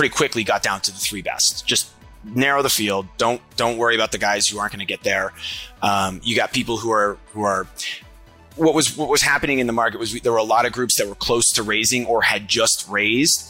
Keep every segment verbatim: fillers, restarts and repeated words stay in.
pretty quickly got down to the three best. Just narrow the field. Don't don't worry about the guys who aren't going to get there. Um, you got people who are who are. What was what was happening in the market was we, there were a lot of groups that were close to raising or had just raised.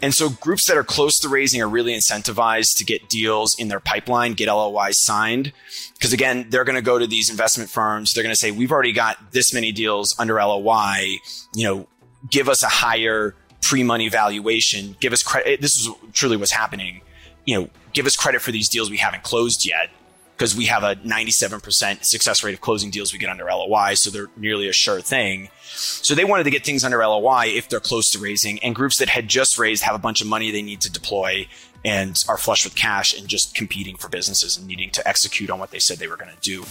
And so groups that are close to raising are really incentivized to get deals in their pipeline, get L O Is signed. Because again, they're going to go to these investment firms. They're going to say, we've already got this many deals under L O I. You know, give us a higher pre-money valuation. Give us credit. This is truly what's happening. You know, give us credit for these deals we haven't closed yet, because we have a ninety-seven percent success rate of closing deals we get under L O I. So they're nearly a sure thing. So they wanted to get things under L O I if they're close to raising, and groups that had just raised have a bunch of money they need to deploy and are flush with cash and just competing for businesses and needing to execute on what they said they were going to do.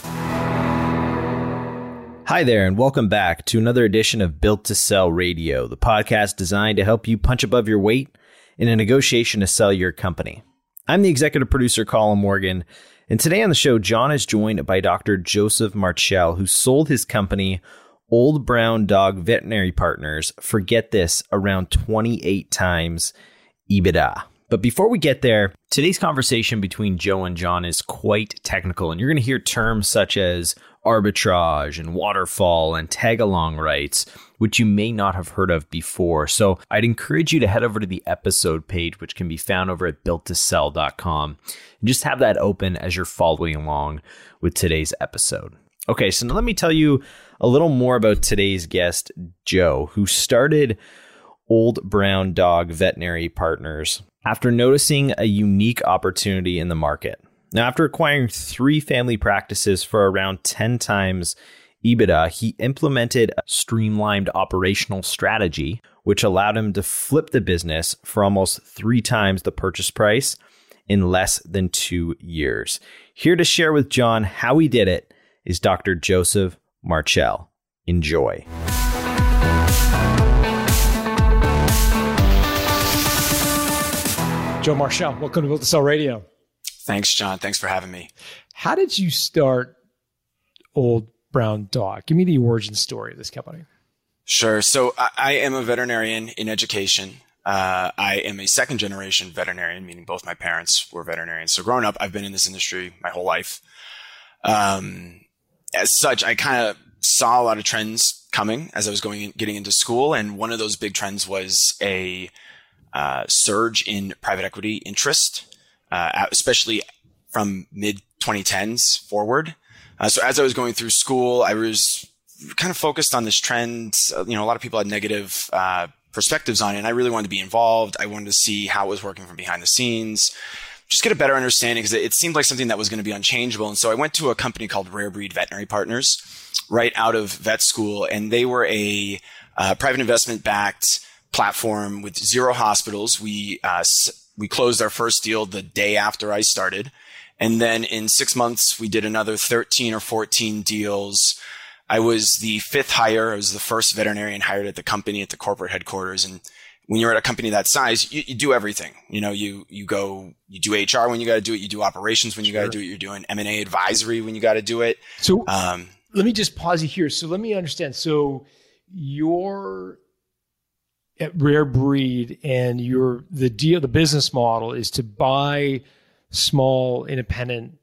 Hi there, and welcome back to another edition of Built to Sell Radio, the podcast designed to help you punch above your weight in a negotiation to sell your company. I'm the executive producer, Colin Morgan, and today on the show, John is joined by Doctor Joseph Marchell, who sold his company, Old Brown Dog Veterinary Partners, for, get this, around twenty-eight times EBITDA. But before we get there, today's conversation between Joe and John is quite technical, and you're going to hear terms such as arbitrage and waterfall and tag-along rights, which you may not have heard of before. So I'd encourage you to head over to the episode page, which can be found over at built to sell dot com, and just have that open as you're following along with today's episode. Okay, so now let me tell you a little more about today's guest, Joe, who started Old Brown Dog Veterinary Partners after noticing a unique opportunity in the market. Now, after acquiring three family practices for around ten times EBITDA, he implemented a streamlined operational strategy, which allowed him to flip the business for almost three times the purchase price in less than two years. Here to share with John how he did it is Doctor Joseph Marchell. Enjoy. Joe Marchell, welcome to Built to Sell Radio. Thanks, John. Thanks for having me. How did you start Old Brown Dog? Give me the origin story of this company. Sure. So I, I am a veterinarian in education. Uh, I am a second generation veterinarian, meaning both my parents were veterinarians. So growing up, I've been in this industry my whole life. Um, as such, I kind of saw a lot of trends coming as I was going in, getting into school. And one of those big trends was a uh, surge in private equity interest. Uh, especially from mid twenty tens forward. Uh, so as I was going through school, I was kind of focused on this trend. You know, a lot of people had negative uh, perspectives on it, and I really wanted to be involved. I wanted to see how it was working from behind the scenes, just get a better understanding, because it, it seemed like something that was going to be unchangeable. And so I went to a company called Rare Breed Veterinary Partners right out of vet school, and they were a uh, private investment-backed platform with zero hospitals. We uh, We closed our first deal the day after I started. And then in six months, we did another thirteen or fourteen deals. I was the fifth hire. I was the first veterinarian hired at the company at the corporate headquarters. And when you're at a company that size, you, you do everything. You know, you you go, you do H R when you got to do it. You do operations when you Sure. got to do it. You're doing M and A advisory when you got to do it. So um, let me just pause you here. So let me understand. So your... at Rare Breed, and your the deal, the business model is to buy small independent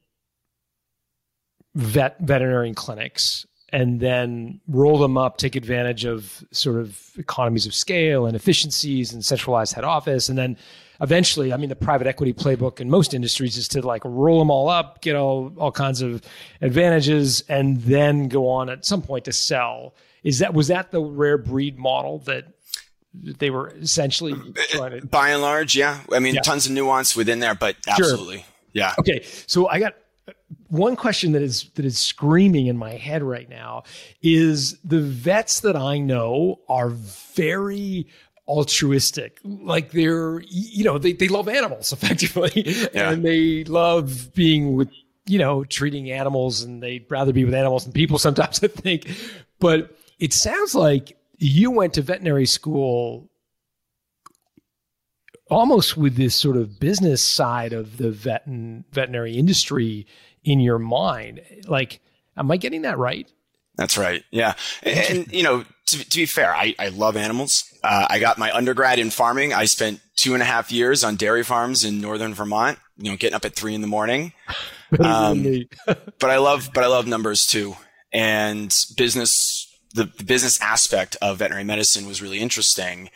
vet veterinarian clinics and then roll them up, take advantage of sort of economies of scale and efficiencies and centralized head office, and then eventually, I mean, the private equity playbook in most industries is to like roll them all up, get all all kinds of advantages, and then go on at some point to sell. Is that was that the Rare Breed model that? They were essentially trying to... By and large, yeah. I mean, yeah. Tons of nuance within there, but absolutely. Sure. Yeah. Okay. So I got one question that is that is screaming in my head right now is the vets that I know are very altruistic. Like they're, you know, they, they love animals effectively. Yeah. And they love being with, you know, treating animals, and they'd rather be with animals than people sometimes, I think. But it sounds like you went to veterinary school almost with this sort of business side of the vet and veterinary industry in your mind. Like, am I getting that right? That's right. Yeah. And, and you know, to, to be fair, I, I love animals. Uh, I got my undergrad in farming. I spent two and a half years on dairy farms in northern Vermont, you know, getting up at three in the morning. Um, but I love, but I love numbers too. And business, the, the business aspect of veterinary medicine was really interesting.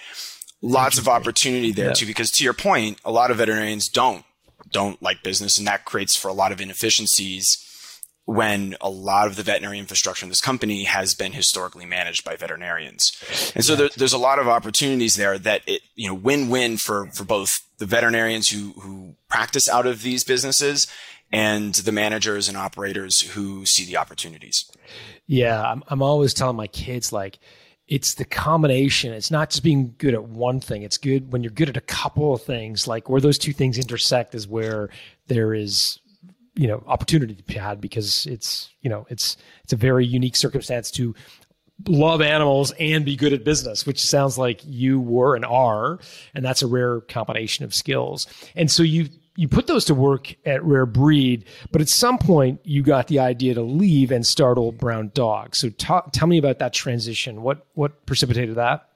Lots interesting. of opportunity there yeah. too, because to your point, a lot of veterinarians don't, don't like business. And that creates for a lot of inefficiencies when a lot of the veterinary infrastructure in this company has been historically managed by veterinarians. And so yeah. there, there's a lot of opportunities there that it, you know, win-win for, for both the veterinarians who, who practice out of these businesses and the managers and operators who see the opportunities. Yeah. I'm, I'm always telling my kids, like, it's the combination. It's not just being good at one thing. It's good when you're good at a couple of things, like where those two things intersect is where there is, you know, opportunity to be had, because it's, you know, it's, it's a very unique circumstance to love animals and be good at business, which sounds like you were and are, and that's a rare combination of skills. And so you, you put those to work at Rare Breed, but at some point you got the idea to leave and start Old Brown Dog. So ta- tell me about that transition. What, what precipitated that?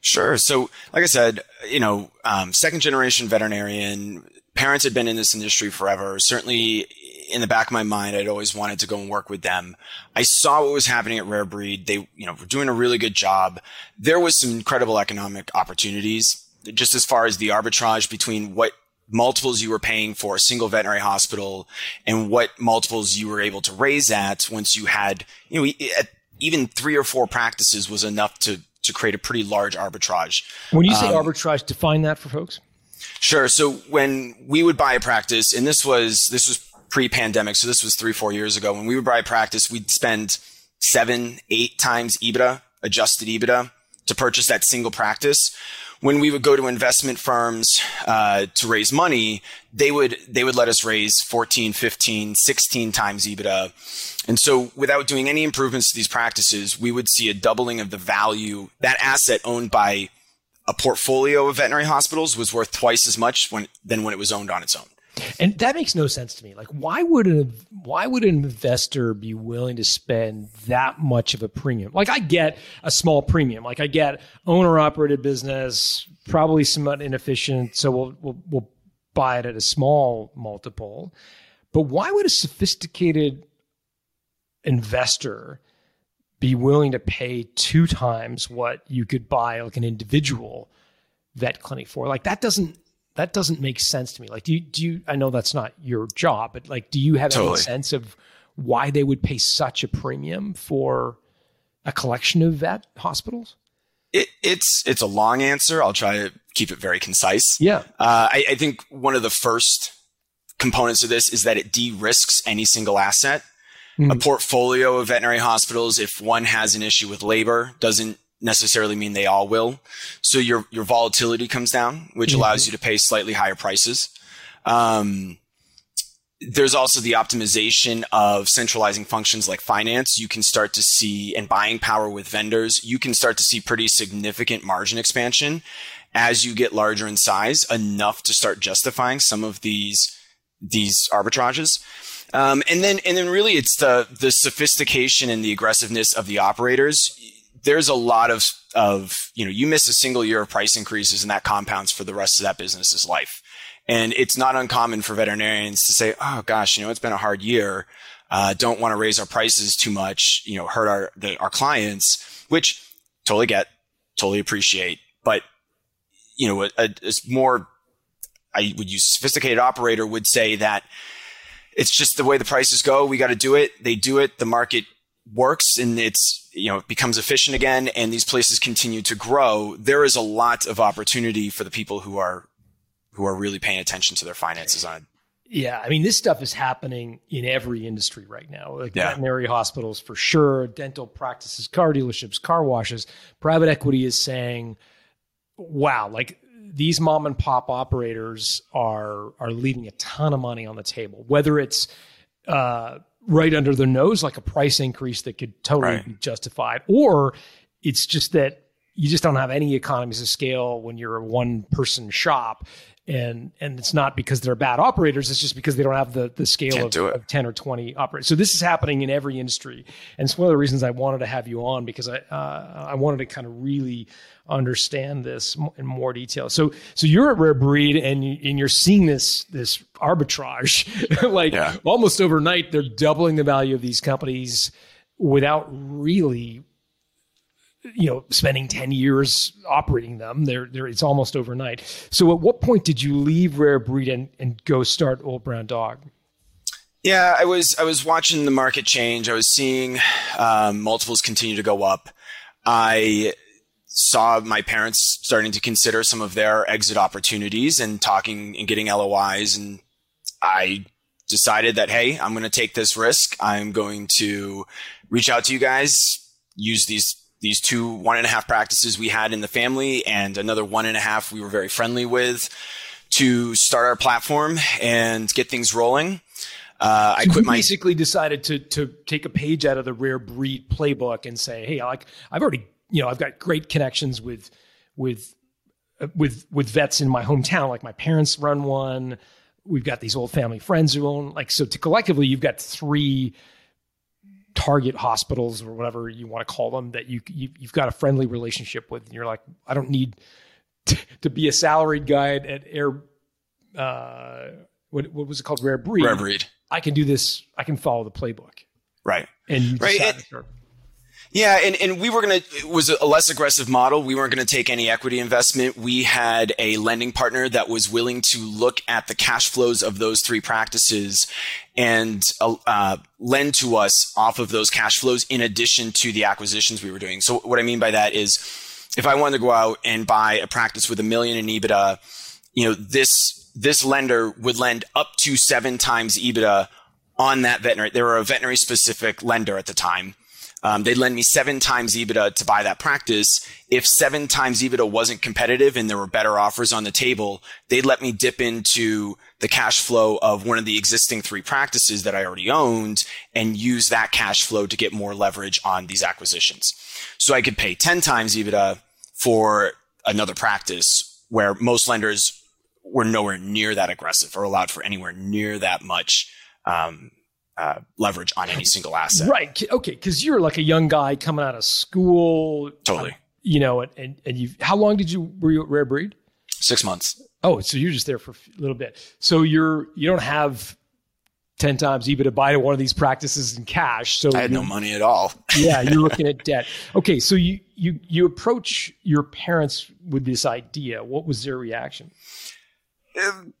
Sure. So like I said, you know, um, second generation veterinarian, parents had been in this industry forever. Certainly in the back of my mind, I'd always wanted to go and work with them. I saw what was happening at Rare Breed. They, you know, were doing a really good job. There was some incredible economic opportunities, just as far as the arbitrage between what multiples you were paying for a single veterinary hospital and what multiples you were able to raise at once you had, you know, even three or four practices was enough to, to create a pretty large arbitrage. When you say um, arbitrage, define that for folks. Sure. So when we would buy a practice, and this was, this was pre-pandemic, so this was three, four years ago, when we would buy a practice, we'd spend seven, eight times EBITDA, adjusted EBITDA, to purchase that single practice. When we would go to investment firms uh, to raise money, they would, they would let us raise fourteen, fifteen, sixteen times EBITDA. And so without doing any improvements to these practices, we would see a doubling of the value. That asset owned by a portfolio of veterinary hospitals was worth twice as much when, than when it was owned on its own. And that makes no sense to me. Like, why would an, why would an investor be willing to spend that much of a premium? Like, I get a small premium. Like, I get owner-operated business, probably somewhat inefficient, so we'll, we'll we'll buy it at a small multiple. But why would a sophisticated investor be willing to pay two times what you could buy like an individual vet clinic for? Like, that doesn't, that doesn't make sense to me. Like, do you, do you, I know that's not your job, but like, do you have totally. any sense of why they would pay such a premium for a collection of vet hospitals? It, it's, it's a long answer. I'll try to keep it very concise. Yeah. Uh, I, I think one of the first components of this is that it de-risks any single asset. Mm-hmm. A portfolio of veterinary hospitals, if one has an issue with labor, doesn't necessarily mean they all will. So your, your volatility comes down, which mm-hmm. allows you to pay slightly higher prices. Um, there's also the optimization of centralizing functions like finance. You can start to see, and buying power with vendors, you can start to see pretty significant margin expansion as you get larger in size, enough to start justifying some of these, these arbitrages. Um, and then, and then really it's the, the sophistication and the aggressiveness of the operators. There's a lot of, of, you know, you miss a single year of price increases and that compounds for the rest of that business's life. And it's not uncommon for veterinarians to say, oh gosh, you know, it's been a hard year. Uh, don't want to raise our prices too much, you know, hurt our, the, our clients, which totally get, totally appreciate. But, you know, a, a more, I would use sophisticated operator would say that, it's just the way the prices go. We got to do it. They do it. The market works and it's, you know, it becomes efficient again. And these places continue to grow. There is a lot of opportunity for the people who are, who are really paying attention to their finances on it. Yeah. I mean, this stuff is happening in every industry right now, like yeah. veterinary hospitals for sure, dental practices, car dealerships, car washes. Private equity is saying, wow, like, these mom and pop operators are, are leaving a ton of money on the table, whether it's uh, right under their nose, like a price increase that could totally right. be justified, or it's just that you just don't have any economies of scale when you're a one person shop And and it's not because they're bad operators. It's just because they don't have the, the scale of, of ten or twenty operators. So this is happening in every industry. And it's one of the reasons I wanted to have you on, because I uh, I wanted to kind of really understand this in more detail. So so you're at Rare Breed, and, you, and you're seeing this this arbitrage. like yeah. Almost overnight, they're doubling the value of these companies without really... you know, spending ten years operating them. They're, they're, it's almost overnight. So at what point did you leave Rare Breed and, and go start Old Brown Dog? Yeah, I was, I was watching the market change. I was seeing um, multiples continue to go up. I saw my parents starting to consider some of their exit opportunities and talking and getting L O Is. And I decided that, hey, I'm going to take this risk. I'm going to reach out to you guys, use these These two one and a half practices we had in the family and another one and a half we were very friendly with to start our platform and get things rolling. Uh, so I quit my- basically decided to to take a page out of the Rare Breed playbook and say, hey, like I've already, you know, I've got great connections with with uh, with with vets in my hometown. Like my parents run one. We've got these old family friends who own, like, so to collectively you've got three target hospitals or whatever you want to call them that you, you you've got a friendly relationship with. And you're like, I don't need t- to be a salaried guy at Air. Uh, what what was it called? Rare Breed. Rare Breed. I can do this. I can follow the playbook. Right. And you right. And, sure. Yeah. And, and we were going to, it was a less aggressive model. We weren't going to take any equity investment. We had a lending partner that was willing to look at the cash flows of those three practices and uh, lend to us off of those cash flows in addition to the acquisitions we were doing. So what I mean by that is if I wanted to go out and buy a practice with a million in EBITDA, you know, this, this lender would lend up to seven times EBITDA on that veterinary. They were a veterinary specific lender at the time. Um, they'd lend me seven times EBITDA to buy that practice. If seven times EBITDA wasn't competitive and there were better offers on the table, they'd let me dip into the cash flow of one of the existing three practices that I already owned and use that cash flow to get more leverage on these acquisitions. So I could pay ten times EBITDA for another practice where most lenders were nowhere near that aggressive or allowed for anywhere near that much um Uh, leverage on any single asset. Right. Okay. Because you're like a young guy coming out of school. Totally. You know, and, and, and you, how long did you, were you at Rare Breed? Six months. Oh, so you're just there for a little bit. So you're, you don't have ten times EBITDA to buy to one of these practices in cash. So I had no money at all. Yeah. You're looking at debt. Okay. So you, you, you approach your parents with this idea. What was their reaction? Um,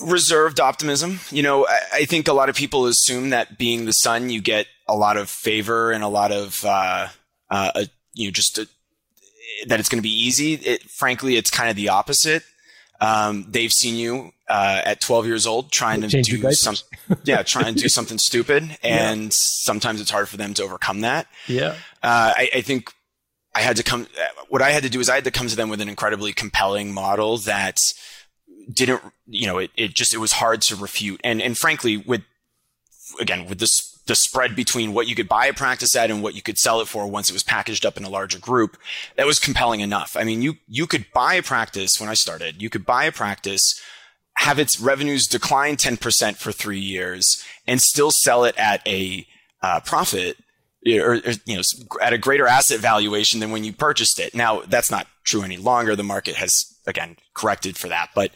Reserved optimism. You know, I, I think a lot of people assume that being the son, you get a lot of favor and a lot of, uh, uh, a, you know, just a, that it's going to be easy. It, frankly, it's kind of the opposite. Um, they've seen you uh, at twelve years old trying to Change do something, yeah, trying to do something stupid, and yeah. sometimes it's hard for them to overcome that. Yeah, uh, I, I think I had to come. What I had to do is I had to come to them with an incredibly compelling model that didn't, you know, it, it just, it was hard to refute. And, and frankly, with, again, with this, the spread between what you could buy a practice at and what you could sell it for once it was packaged up in a larger group, that was compelling enough. I mean, you, you could buy a practice when I started, you could buy a practice, have its revenues decline ten percent for three years and still sell it at a uh, profit or, or, you know, at a greater asset valuation than when you purchased it. Now that's not true any longer. The market has, again, corrected for that. But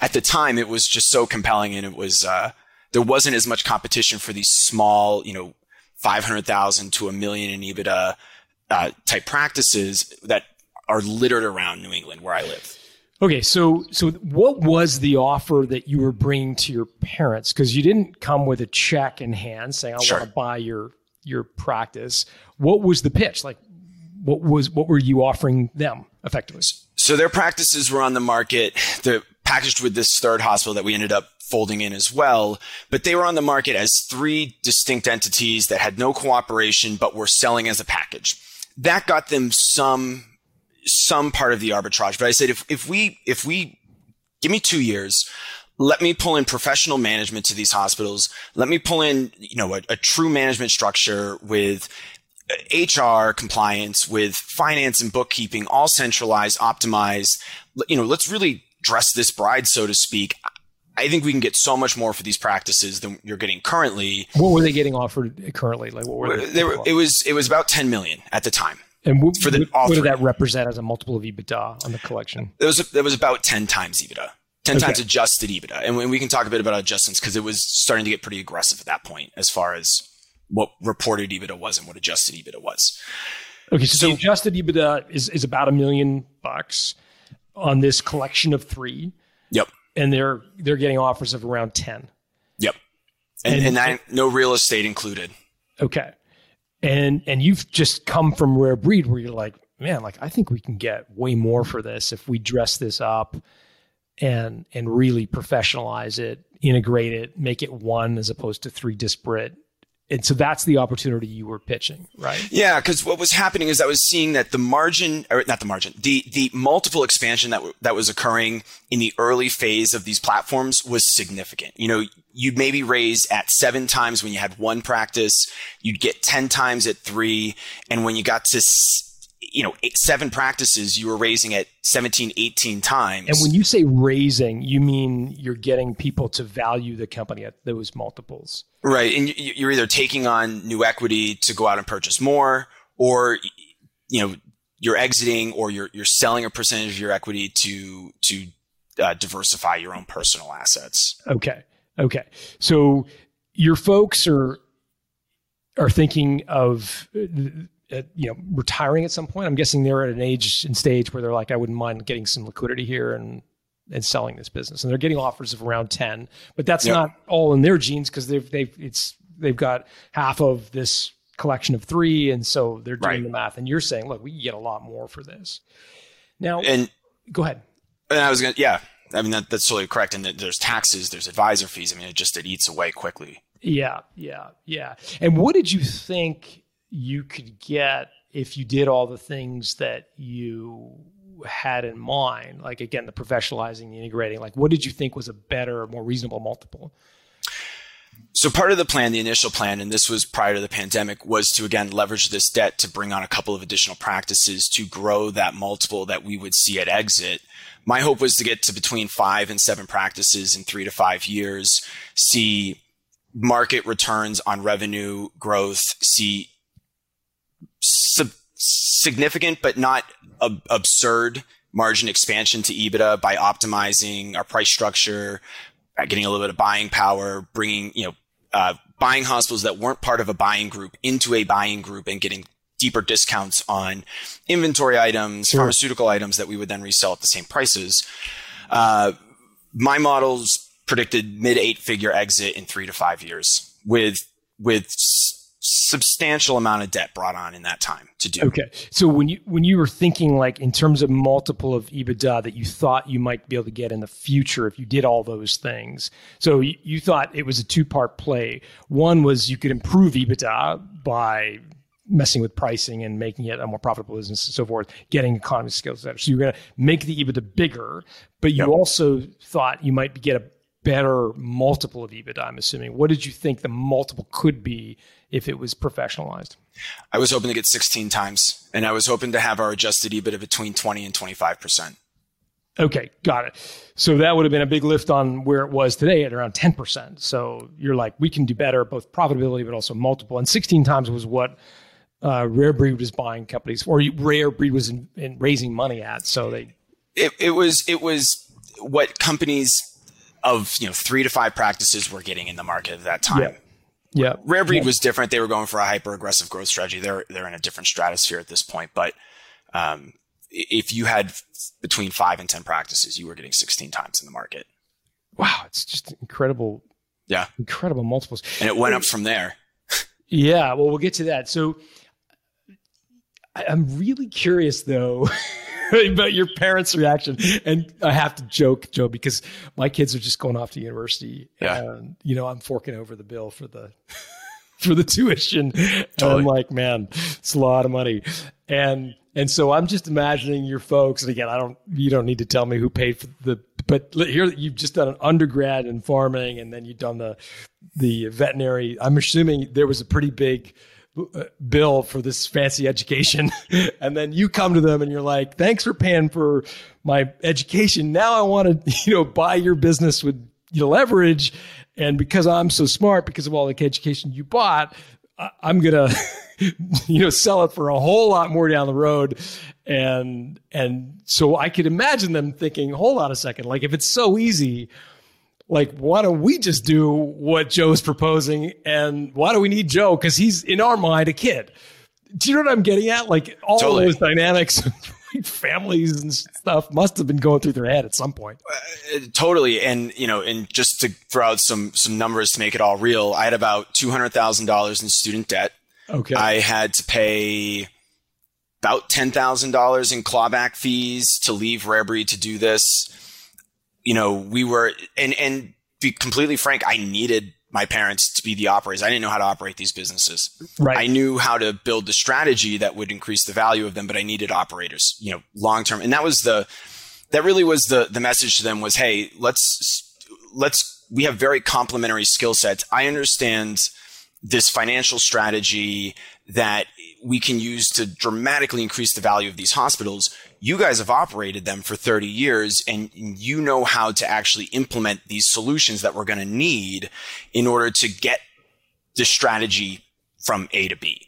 at the time, it was just so compelling, and it was uh, there wasn't as much competition for these small, you know, five hundred thousand to a million in EBITDA uh, type practices that are littered around New England where I live. Okay, so so what was the offer that you were bringing to your parents? Because you didn't come with a check in hand saying, "I sure. want to buy your your practice." What was the pitch? Like, what was what were you offering them effectively? So their practices were on the market. They're packaged with this third hospital that we ended up folding in as well. But they were on the market as three distinct entities that had no cooperation, but were selling as a package. That got them some some part of the arbitrage. But I said, if if we if we give me two years, let me pull in professional management to these hospitals. Let me pull in, you know, a, a true management structure with H R compliance, with finance and bookkeeping, all centralized, optimized. You know, let's really dress this bride, so to speak, I think we can get so much more for these practices than you're getting currently. What were they getting offered currently? Like what were they? They were, it was it was about ten million at the time. And what, for the, what, what did that represent as a multiple of EBITDA on the collection? There was a, there was about ten times EBITDA, ten okay. times adjusted EBITDA, and we can talk a bit about adjustments because it was starting to get pretty aggressive at that point as far as what reported EBITDA was and what adjusted EBITDA was. Okay, so, so the adjusted EBITDA is is about a million bucks on this collection of three. Yep. And they're they're getting offers of around ten. Yep. And and, and that, no real estate included. Okay. And and you've just come from Rare Breed where you're like, man, like I think we can get way more for this if we dress this up and and really professionalize it, integrate it, make it one as opposed to three disparate. And so that's the opportunity you were pitching, right? Yeah, because what was happening is I was seeing that the margin, or not the margin, the the multiple expansion that w- that was occurring in the early phase of these platforms was significant. You know, you'd maybe raise at seven times when you had one practice, you'd get ten times at three, and when you got to s- you know, eight, seven practices, you were raising at seventeen, eighteen times. And when you say raising, you mean you're getting people to value the company at those multiples. Right. And you're either taking on new equity to go out and purchase more, or, you know, you're exiting or you're, you're selling a percentage of your equity to, to uh, diversify your own personal assets. Okay. Okay. So your folks are, are thinking of, At, you know, retiring at some point. I'm guessing they're at an age and stage where they're like, I wouldn't mind getting some liquidity here and, and selling this business. And they're getting offers of around ten, but that's yep. not all in their genes because they've they've it's they've got half of this collection of three, and so they're doing right. the math. And you're saying, look, we can get a lot more for this. Now, and go ahead. And I was gonna, yeah, I mean that, that's totally correct. And there's taxes, there's advisor fees. I mean, it just it eats away quickly. Yeah, yeah, yeah. And what did you think you could get if you did all the things that you had in mind? Like, again, the professionalizing, the integrating, like what did you think was a better, more reasonable multiple? So part of the plan, the initial plan, and this was prior to the pandemic, was to, again, leverage this debt to bring on a couple of additional practices to grow that multiple that we would see at exit. My hope was to get to between five and seven practices in three to five years, see market returns on revenue growth, see Sub- significant but not ab- absurd margin expansion to EBITDA by optimizing our price structure, by getting a little bit of buying power, bringing, you know, uh, buying hospitals that weren't part of a buying group into a buying group and getting deeper discounts on inventory items, sure. pharmaceutical items that we would then resell at the same prices. Uh, my models predicted mid eight figure exit in three to five years with, with, substantial amount of debt brought on in that time to do. Okay. So when you when you were thinking like in terms of multiple of EBITDA that you thought you might be able to get in the future if you did all those things. So you, you thought it was a two-part play. One was you could improve EBITDA by messing with pricing and making it a more profitable business and so forth, getting economies of scale, et cetera. So you're going to make the EBITDA bigger, but you yep. also thought you might get a better multiple of EBITDA, I'm assuming. What did you think the multiple could be if it was professionalized? I was hoping to get sixteen times, and I was hoping to have our adjusted EBITDA between twenty and twenty-five percent. Okay, got it. So that would have been a big lift on where it was today at around ten percent. So you're like, we can do better, both profitability, but also multiple. And sixteen times was what uh, Rare Breed was buying companies, or Rare Breed was in, in raising money at. So they, it, it was it was what companies of, you know, three to five practices were getting in the market at that time. Yeah. Yep. Rare Breed yep. was different. They were going for a hyper aggressive growth strategy. They're, they're in a different stratosphere at this point. But, um, if you had between five and ten practices, you were getting sixteen times in the market. Wow. It's just incredible. Yeah. Incredible multiples. And it went up from there. Yeah. Well, we'll get to that. So I, I'm really curious though. About your parents' reaction. And I have to joke, Joe, because my kids are just going off to university. Yeah. And, you know, I'm forking over the bill for the for the tuition. Totally. And I'm like, man, it's a lot of money. And and so I'm just imagining your folks. And again, I don't you don't need to tell me who paid for the but here you've just done an undergrad in farming and then you've done the the veterinary. I'm assuming there was a pretty big bill for this fancy education. And then you come to them and you're like, thanks for paying for my education. Now I want to, you know, buy your business with, you know, leverage. And because I'm so smart, because of all the education you bought, I'm going to, you know, sell it for a whole lot more down the road. And, and so I could imagine them thinking, hold on a second. Like, if it's so easy, like, why don't we just do what Joe's proposing? And why do we need Joe? Because he's, in our mind, a kid. Do you know what I'm getting at? Like, all totally. Of those dynamics, families and stuff must have been going through their head at some point. Uh, totally. And, you know, and just to throw out some some numbers to make it all real, I had about two hundred thousand dollars in student debt. Okay. I had to pay about ten thousand dollars in clawback fees to leave Rare Breed to do this. You know, we were, and, and be completely frank, I needed my parents to be the operators. I didn't know how to operate these businesses. Right. I knew how to build the strategy that would increase the value of them, but I needed operators, you know, long-term. And that was the, that really was the, the message to them was, hey, let's, let's, we have very complementary skill sets. I understand this financial strategy that we can use to dramatically increase the value of these hospitals. You guys have operated them for thirty years and you know how to actually implement these solutions that we're going to need in order to get the strategy from A to B.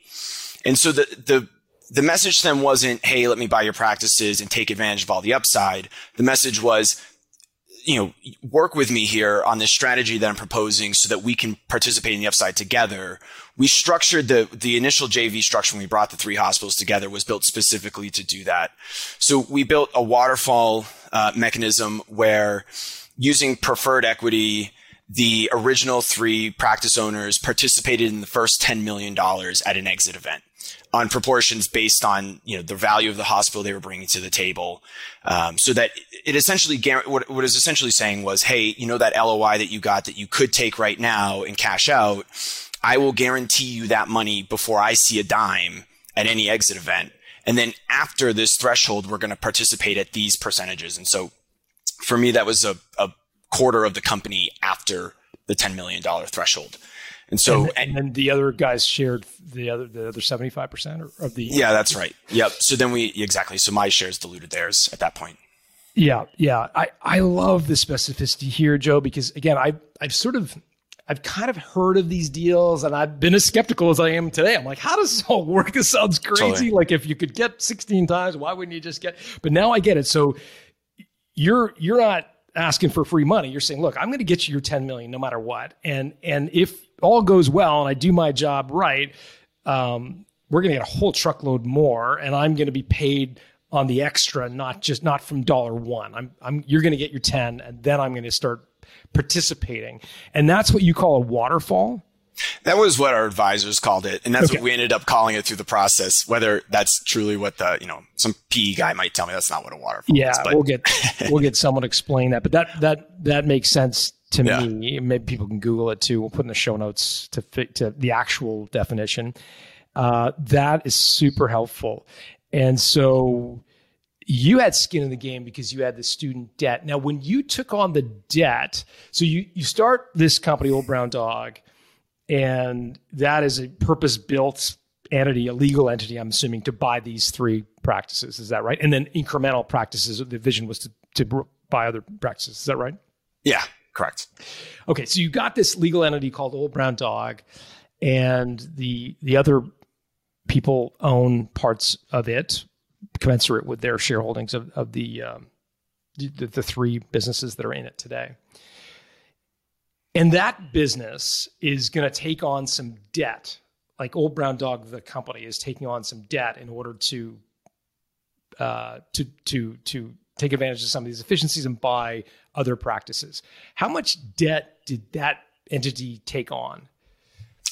And so the, the, the message to them wasn't, hey, let me buy your practices and take advantage of all the upside. The message was, you know, work with me here on this strategy that I'm proposing so that we can participate in the upside together. We structured the, the initial J V structure when we brought the three hospitals together was built specifically to do that. So we built a waterfall uh, mechanism where using preferred equity, the original three practice owners participated in the first ten million dollars at an exit event on proportions based on, you know, the value of the hospital they were bringing to the table. Um, so that it essentially, what, what is essentially saying was, hey, you know, that L O I that you got that you could take right now and cash out, I will guarantee you that money before I see a dime at any exit event. And then after this threshold, we're going to participate at these percentages. And so for me, that was a, a quarter of the company after the ten million dollars threshold. And so, and, and then the other guys shared the other, the other seventy-five percent of the. Yeah, that's right. Yep. So then we, exactly. So my shares diluted theirs at that point. Yeah. Yeah. I, I love the specificity here, Joe, because again, I, I've sort of, I've kind of heard of these deals and I've been as skeptical as I am today. I'm like, how does this all work? This sounds crazy. Totally. Like if you could get sixteen times, why wouldn't you just get, but now I get it. So you're, you're not asking for free money. You're saying, look, I'm going to get you your ten million no matter what. And, and if all goes well and I do my job right, um, we're going to get a whole truckload more and I'm going to be paid on the extra, not just, not from dollar one. I'm, I'm, you're going to get your ten and then I'm going to start participating. And that's what you call a waterfall? That was what our advisors called it. And that's okay. What we ended up calling it through the process, whether that's truly what the, you know, some P E guy might tell me that's not what a waterfall yeah, is. Yeah, we'll get, we'll get someone to explain that, but that, that, that makes sense to yeah. me. Maybe people can Google it too. We'll put in the show notes to fit to the actual definition. Uh, that is super helpful. And so you had skin in the game because you had the student debt. Now, when you took on the debt, so you, you start this company, Old Brown Dog, and that is a purpose-built entity, a legal entity, I'm assuming, to buy these three practices. Is that right? And then incremental practices. The vision was to, to buy other practices. Is that right? Yeah, correct. Okay, so you got this legal entity called Old Brown Dog, and the the other people own parts of it, commensurate with their shareholdings of, of the, um, the the three businesses that are in it today. And that business is going to take on some debt, like Old Brown Dog, the company, is taking on some debt in order to uh, to to to take advantage of some of these efficiencies and buy other practices. How much debt did that entity take on?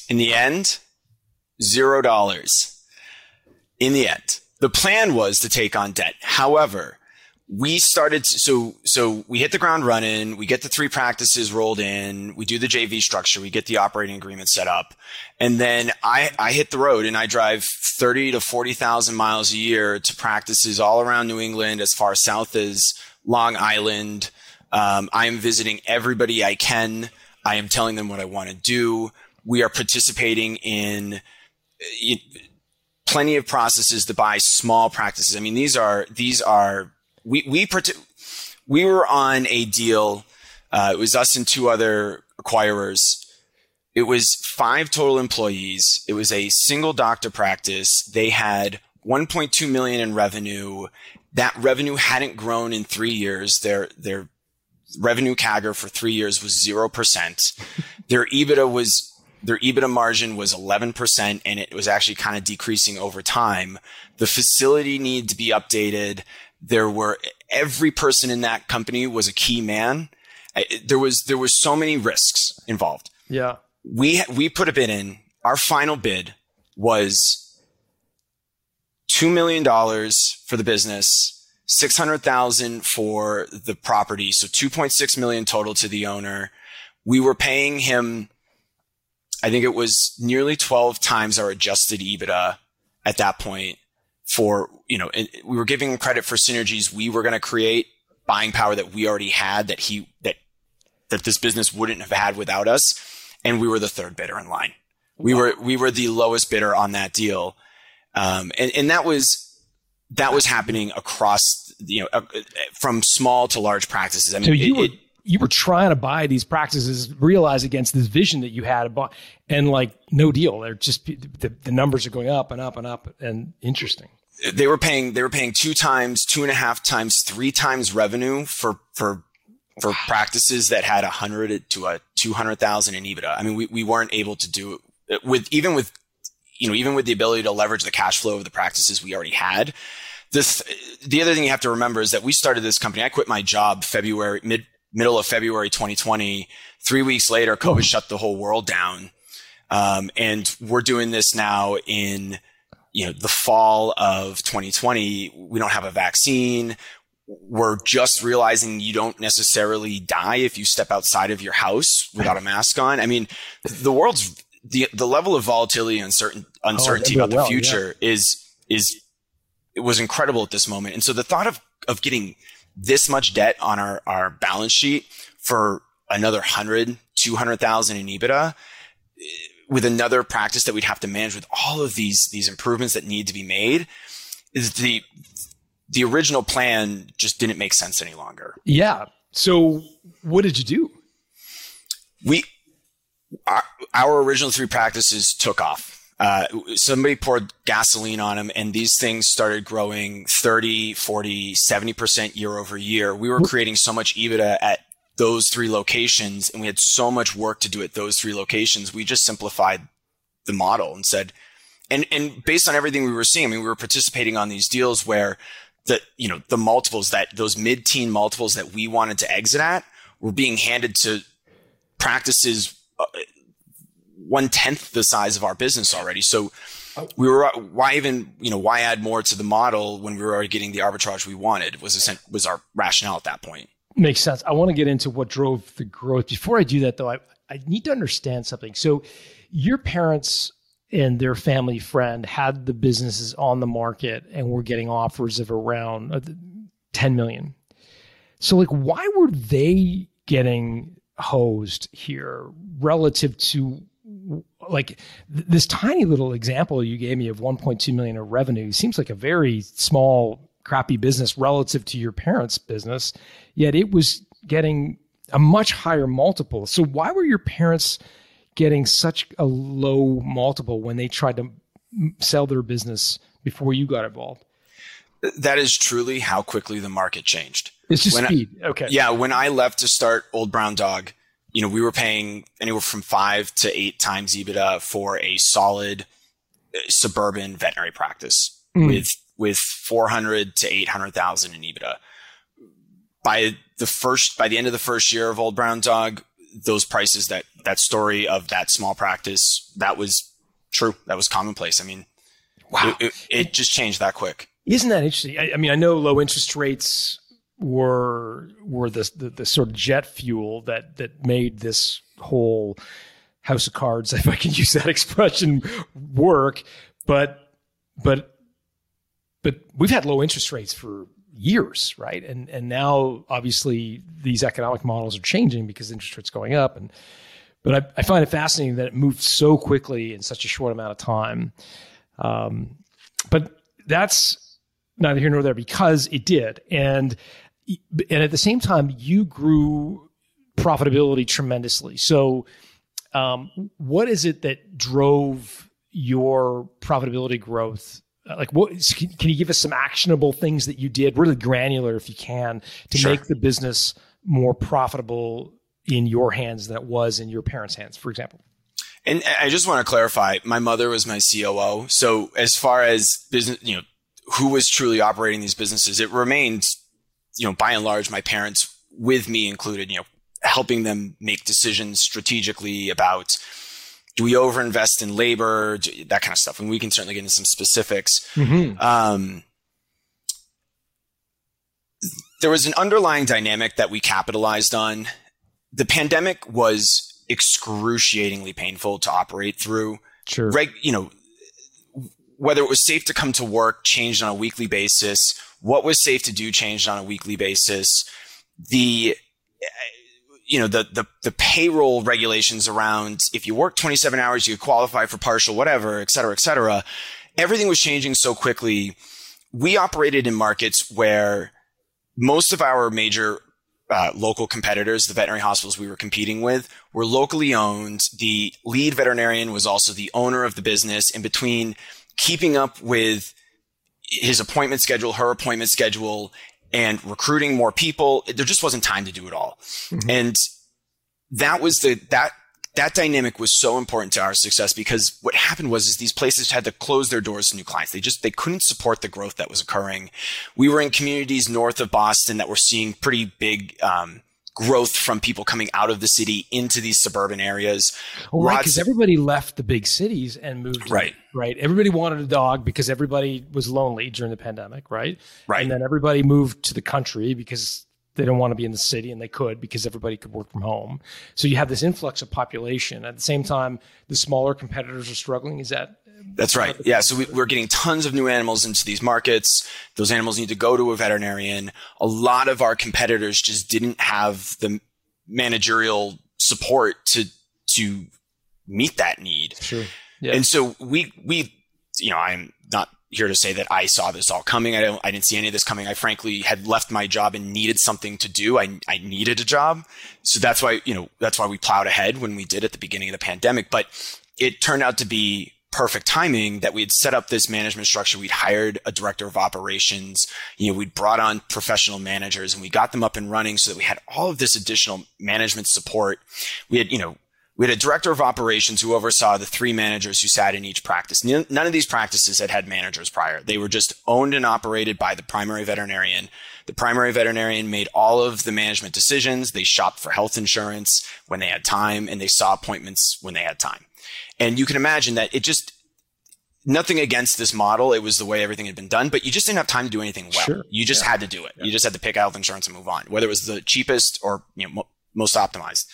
In the end, zero dollars. In the end, the plan was to take on debt. However, we started, to, so so we hit the ground running, we get the three practices rolled in, we do the J V structure, we get the operating agreement set up, and then I, I hit the road and I drive thirty to forty thousand miles a year to practices all around New England, as far south as Long Island. Um, I am visiting everybody I can. I am telling them what I want to do. We are participating in you, plenty of processes to buy small practices. I mean, these are these are we we we were on a deal. Uh, it was us and two other acquirers. It was five total employees. It was a single doctor practice. They had one point two million dollars in revenue. That revenue hadn't grown in three years. Their their revenue C A G R for three years was zero percent. Their EBITDA was their EBITDA margin was eleven percent, and it was actually kind of decreasing over time. The facility needed to be updated. There were every person in that company was a key man. There was there was so many risks involved. Yeah, we we put a bid in. Our final bid was two million dollars for the business, six hundred thousand dollars for the property. So two point six million dollars total to the owner. We were paying him, I think it was nearly twelve times our adjusted EBITDA at that point for, you know, we were giving him credit for synergies we were going to create, buying power that we already had that he, that, that this business wouldn't have had without us. And we were the third bidder in line. We wow. were, we were the lowest bidder on that deal. Um, and, and that was, that was happening across, you know, uh, from small to large practices. I mean, so you it, were, it, you were trying to buy these practices, realize against this vision that you had about, and like no deal. They're just, the, the numbers are going up and up and up and interesting. They were paying, they were paying two times, two and a half times, three times revenue for, for, for wow. practices that had a hundred to a two hundred thousand in EBITDA. I mean, we, we weren't able to do it with, even with, you know, even with the ability to leverage the cash flow of the practices we already had. This, the other thing you have to remember is that we started this company. I quit my job February, mid, middle of February, twenty twenty. Three weeks later, COVID oh. shut the whole world down. Um, and we're doing this now in, you know, the fall of twenty twenty. We don't have a vaccine. We're just realizing you don't necessarily die if you step outside of your house without a mask on. I mean, the world's, The the level of volatility and uncertain, uncertainty oh, about the well, future yeah. is is it was incredible at this moment. And so the thought of of getting this much debt on our, our balance sheet for another hundred, two hundred thousand in EBITDA with another practice that we'd have to manage with all of these these improvements that need to be made is the the original plan just didn't make sense any longer. Yeah. So what did you do? We Our, our original three practices took off. Uh, somebody poured gasoline on them and these things started growing thirty, forty, seventy percent year over year. We were creating so much EBITDA at those three locations and we had so much work to do at those three locations. We just simplified the model and said, and, and based on everything we were seeing, I mean, we were participating on these deals where the, you know, the multiples that those mid-teen multiples that we wanted to exit at were being handed to practices one tenth the size of our business already. So we were, why even, you know, why add more to the model when we were already getting the arbitrage we wanted was was our rationale at that point. Makes sense. I want to get into what drove the growth. Before I do that though, I, I need to understand something. So your parents and their family friend had the businesses on the market and were getting offers of around ten million. So like, why were they getting hosed here relative to like th- this tiny little example you gave me of one point two million of revenue seems like a very small crappy business relative to your parents' business, yet it was getting a much higher multiple. So why were your parents getting such a low multiple when they tried to m- sell their business before you got involved? That is truly how quickly the market changed. It's just when speed. I, okay. Yeah. When I left to start Old Brown Dog, you know, we were paying anywhere from five to eight times EBITDA for a solid suburban veterinary practice mm. with, with four hundred to eight hundred thousand in EBITDA. By the first, by the end of the first year of Old Brown Dog, those prices, that, that story of that small practice, that was true. That was commonplace. I mean, wow. it, it, it just changed that quick. Isn't that interesting? I, I mean, I know low interest rates were were the, the the sort of jet fuel that that made this whole house of cards, if I can use that expression, work. But but but we've had low interest rates for years, right? And and now obviously these economic models are changing because interest rates going up and But I, I find it fascinating that it moved so quickly in such a short amount of time. Um, but that's neither here nor there, because it did. And, and at the same time, you grew profitability tremendously. So um, what is it that drove your profitability growth? Like, what can you give us some actionable things that you did, really granular if you can, to sure. make the business more profitable in your hands than it was in your parents' hands, for example? And I just want to clarify, my mother was my C O O. So as far as business, you know, who was truly operating these businesses, it remained, you know, by and large, my parents, with me included, you know, helping them make decisions strategically about, do we overinvest in labor, that kind of stuff. And we can certainly get into some specifics. Mm-hmm. Um, there was an underlying dynamic that we capitalized on. The pandemic was excruciatingly painful to operate through. Sure. Right, you know, whether it was safe to come to work changed on a weekly basis. What was safe to do changed on a weekly basis. The, you know, the the the payroll regulations around if you work twenty-seven hours, you qualify for partial, whatever, et cetera, et cetera. Everything was changing so quickly. We operated in markets where most of our major Uh, local competitors, the veterinary hospitals we were competing with, were locally owned. The lead veterinarian was also the owner of the business. And between keeping up with his appointment schedule, her appointment schedule, and recruiting more people, there just wasn't time to do it all. Mm-hmm. And that was the that that dynamic was so important to our success, because what happened was is these places had to close their doors to new clients. They just they couldn't support the growth that was occurring. We were in communities north of Boston that were seeing pretty big um, growth from people coming out of the city into these suburban areas. Well, right, because everybody left the big cities and moved. Right, right. Everybody wanted a dog because everybody was lonely during the pandemic. Right, right. And then everybody moved to the country because they don't want to be in the city, and they could because everybody could work from home. So you have this influx of population. At the same time, the smaller competitors are struggling. Is that? That's right. Yeah. So we, we're getting tons of new animals into these markets. Those animals need to go to a veterinarian. A lot of our competitors just didn't have the managerial support to to meet that need. Sure. Yeah. And so we we you know I'm not here to say that I saw this all coming. I don't, I didn't see any of this coming. I frankly had left my job and needed something to do. I, I needed a job. So that's why, you know, that's why we plowed ahead when we did at the beginning of the pandemic. But it turned out to be perfect timing that we had set up this management structure. We'd hired a director of operations. You know, we'd brought on professional managers, and we got them up and running so that we had all of this additional management support. We had, you know, we had a director of operations who oversaw the three managers who sat in each practice. None of these practices had had managers prior. They were just owned and operated by the primary veterinarian. The primary veterinarian made all of the management decisions. They shopped for health insurance when they had time, and they saw appointments when they had time. And you can imagine that it just, nothing against this model. It was the way everything had been done, but you just didn't have time to do anything well. Sure. You just yeah. had to do it. Yeah. You just had to pick health insurance and move on, whether it was the cheapest or, you know, most optimized.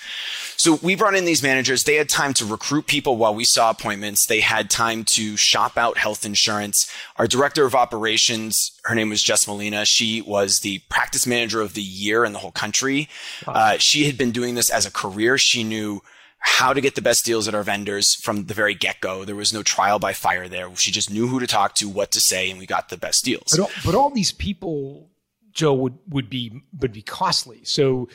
So we brought in these managers. They had time to recruit people while we saw appointments. They had time to shop out health insurance. Our director of operations, her name was Jess Molina. She was the practice manager of the year in the whole country. Wow. Uh, she had been doing this as a career. She knew how to get the best deals at our vendors from the very get-go. There was no trial by fire there. She just knew who to talk to, what to say, and we got the best deals. But all, but all these people, Joe, would, would be would be costly. So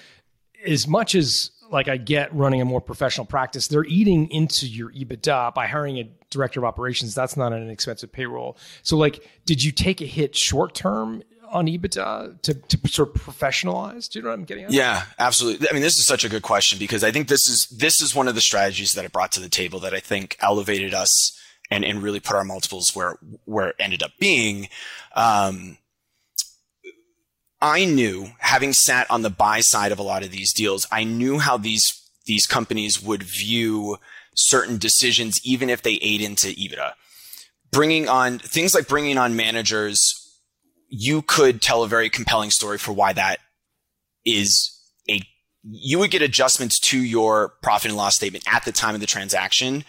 as much as like I get running a more professional practice, they're eating into your EBITDA by hiring a director of operations. That's not an expensive payroll. So like, did you take a hit short term on EBITDA to, to sort of professionalize? Do you know what I'm getting at? Yeah, absolutely. I mean, this is such a good question, because I think this is, this is one of the strategies that I brought to the table that I think elevated us and, and really put our multiples where, where it ended up being. Um, I knew, having sat on the buy side of a lot of these deals, I knew how these these companies would view certain decisions, even if they ate into EBITDA. Bringing on things like bringing on managers, you could tell a very compelling story for why that is a you would get adjustments to your profit and loss statement at the time of the transaction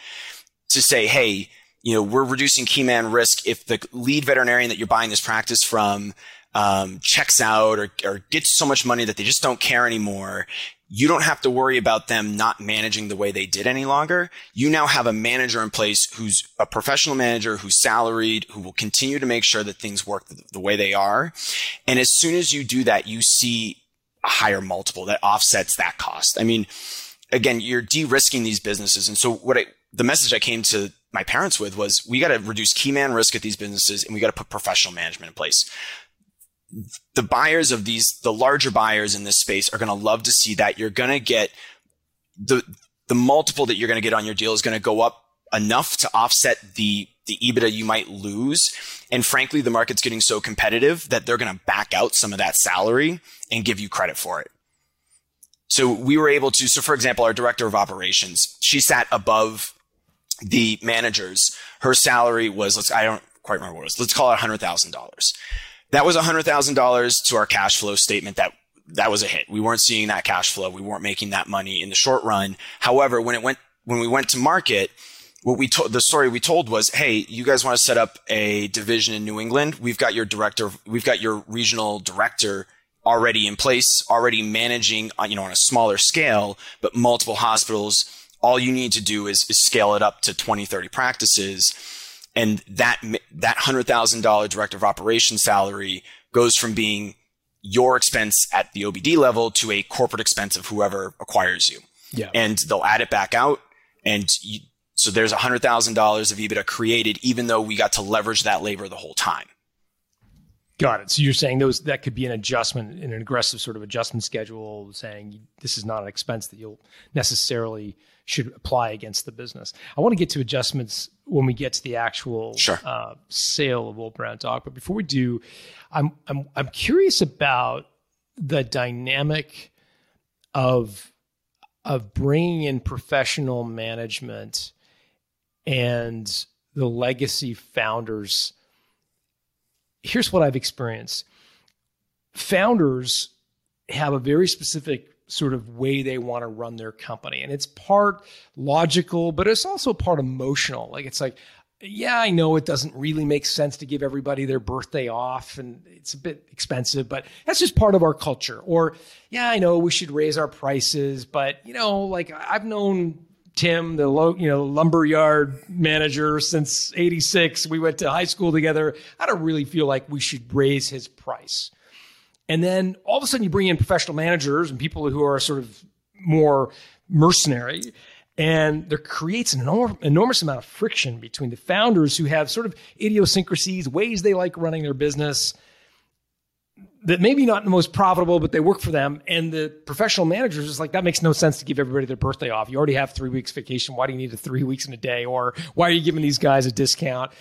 to say, hey, you know, we're reducing key man risk if the lead veterinarian that you're buying this practice from Um, checks out or, or gets so much money that they just don't care anymore. you don't have to worry about them not managing the way they did any longer. You now have a manager in place who's a professional manager, who's salaried, who will continue to make sure that things work the way they are. And as soon as you do that, you see a higher multiple that offsets that cost. I mean, again, you're de-risking these businesses. And so what I, the message I came to my parents with was, we got to reduce key man risk at these businesses, and we got to put professional management in place. The buyers of these, the larger buyers in this space, are going to love to see that. You're going to get the, the multiple that you're going to get on your deal is going to go up enough to offset the, the EBITDA you might lose. And frankly, the market's getting so competitive that they're going to back out some of that salary and give you credit for it. So we were able to, so for example, our director of operations, she sat above the managers. Her salary was, let's, I don't quite remember what it was. Let's call it one hundred thousand dollars. That was one hundred thousand dollars to our cash flow statement. That, that was a hit. We weren't seeing that cash flow. We weren't making that money in the short run. However, when it went, when we went to market, what we told, the story we told was, hey, you guys want to set up a division in New England? We've got your director, we've got your regional director already in place, already managing, you know, on a smaller scale, but multiple hospitals. All you need to do is, is scale it up to twenty, thirty practices. And that, that one hundred thousand dollars director of operations salary goes from being your expense at the O B D level to a corporate expense of whoever acquires you. Yeah. And they'll add it back out. And you, so there's one hundred thousand dollars of EBITDA created, even though we got to leverage that labor the whole time. Got it. So you're saying those, that could be an adjustment, an aggressive sort of adjustment schedule, saying this is not an expense that you'll necessarily should apply against the business. I want to get to adjustments when we get to the actual sure. uh, sale of Old Brown Dog. But before we do, I'm I'm I'm curious about the dynamic of of bringing in professional management and the legacy founders. Here's what I've experienced. Founders have a very specific sort of way they want to run their company. And it's part logical, but it's also part emotional. Like, it's like, yeah, I know it doesn't really make sense to give everybody their birthday off, and it's a bit expensive, but that's just part of our culture. Or, yeah, I know we should raise our prices, but, you know, like, I've known Tim, the lo- you know, lumberyard manager since eighty-six, we went to high school together. I don't really feel like we should raise his price. And then all of a sudden you bring in professional managers and people who are sort of more mercenary, and there creates an enorm- enormous amount of friction between the founders, who have sort of idiosyncrasies, ways they like running their business that maybe not the most profitable, but they work for them. And the professional managers is like, that makes no sense to give everybody their birthday off. You already have three weeks vacation. Why do you need a three weeks in a day? Or why are you giving these guys a discount?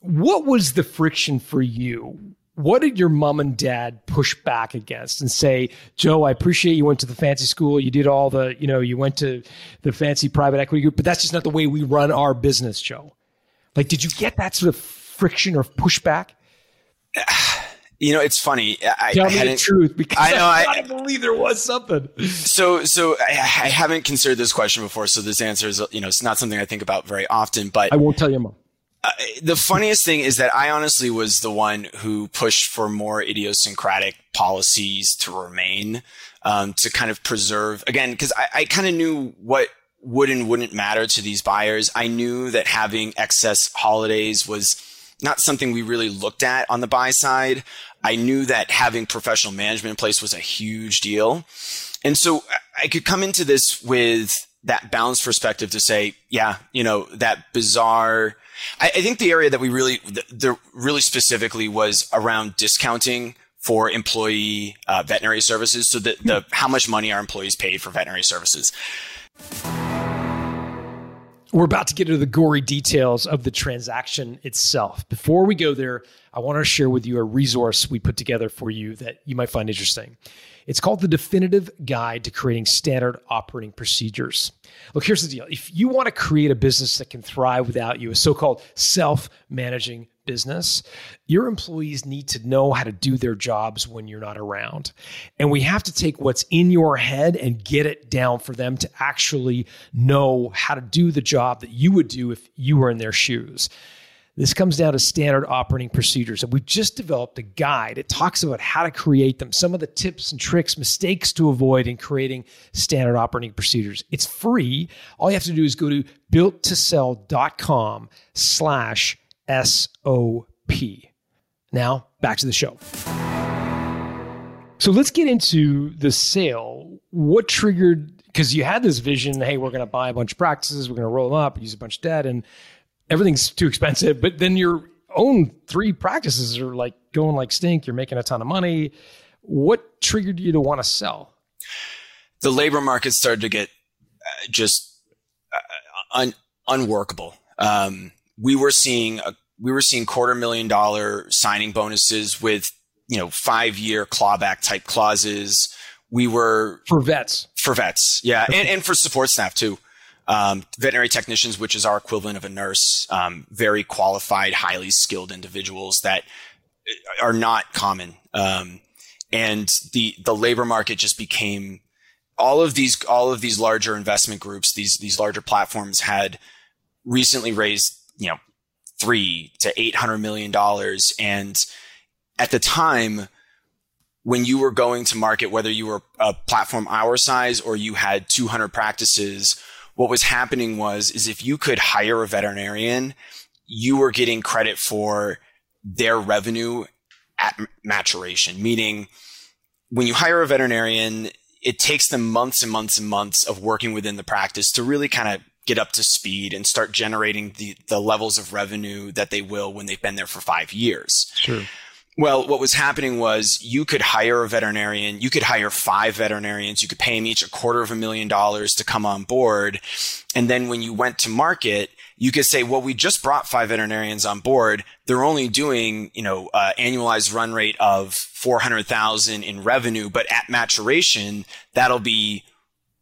What was the friction for you? What did your mom and dad push back against and say, Joe, I appreciate you went to the fancy school. You did all the, you know, you went to the fancy private equity group, but that's just not the way we run our business, Joe. Like, did you get that sort of friction or pushback? You know, it's funny. I, Tell me I the truth, because I know, I, I believe there was something. So, so I, I haven't considered this question before. So this answer is, you know, it's not something I think about very often, but I won't tell your mom. Uh, the funniest thing is that I honestly was the one who pushed for more idiosyncratic policies to remain, um, to kind of preserve, again, because I, I kind of knew what would and wouldn't matter to these buyers. I knew that having excess holidays was not something we really looked at on the buy side. I knew that having professional management in place was a huge deal. And so I could come into this with that balanced perspective to say, yeah, you know, that bizarre... I think the area that we really, the really specifically was around discounting for employee uh, veterinary services. So the, the how much money our employees paid for veterinary services. We're about to get into the gory details of the transaction itself. Before we go there, I want to share with you a resource we put together for you that you might find interesting. It's called the Definitive Guide to Creating Standard Operating Procedures. Look, here's the deal. If you want to create a business that can thrive without you, a so-called self-managing business, your employees need to know how to do their jobs when you're not around. And we have to take what's in your head and get it down for them to actually know how to do the job that you would do if you were in their shoes. This comes down to standard operating procedures. And we've just developed a guide. It talks about how to create them, some of the tips and tricks, mistakes to avoid in creating standard operating procedures. It's free. All you have to do is go to built to sell dot com slash S O P. Now, back to the show. So let's get into the sale. What triggered, because you had this vision, hey, we're going to buy a bunch of practices, we're going to roll them up, use a bunch of debt, and everything's too expensive. But then your own three practices are like going like stink. You're making a ton of money. What triggered you to want to sell? The labor market started to get uh, just uh, un- unworkable. Um, we were seeing a, we were seeing quarter million dollar signing bonuses with, you know, five year clawback type clauses. We were for vets, for vets. Yeah. And, and for support staff too. Um, veterinary technicians, which is our equivalent of a nurse, um, very qualified, highly skilled individuals that are not common. Um, and the, the labor market just became all of these, all of these larger investment groups, these, these larger platforms had recently raised, you know, three to eight hundred million dollars. And at the time, when you were going to market, whether you were a platform our size or you had two hundred practices, what was happening was, is if you could hire a veterinarian, you were getting credit for their revenue at maturation. Meaning, when you hire a veterinarian, it takes them months and months and months of working within the practice to really kind of get up to speed and start generating the, the levels of revenue that they will when they've been there for five years. Sure. Well, what was happening was you could hire a veterinarian, you could hire five veterinarians, you could pay them each a quarter of a million dollars to come on board. And then when you went to market, you could say, well, we just brought five veterinarians on board. They're only doing, you know, uh, annualized run rate of four hundred thousand in revenue, but at maturation, that'll be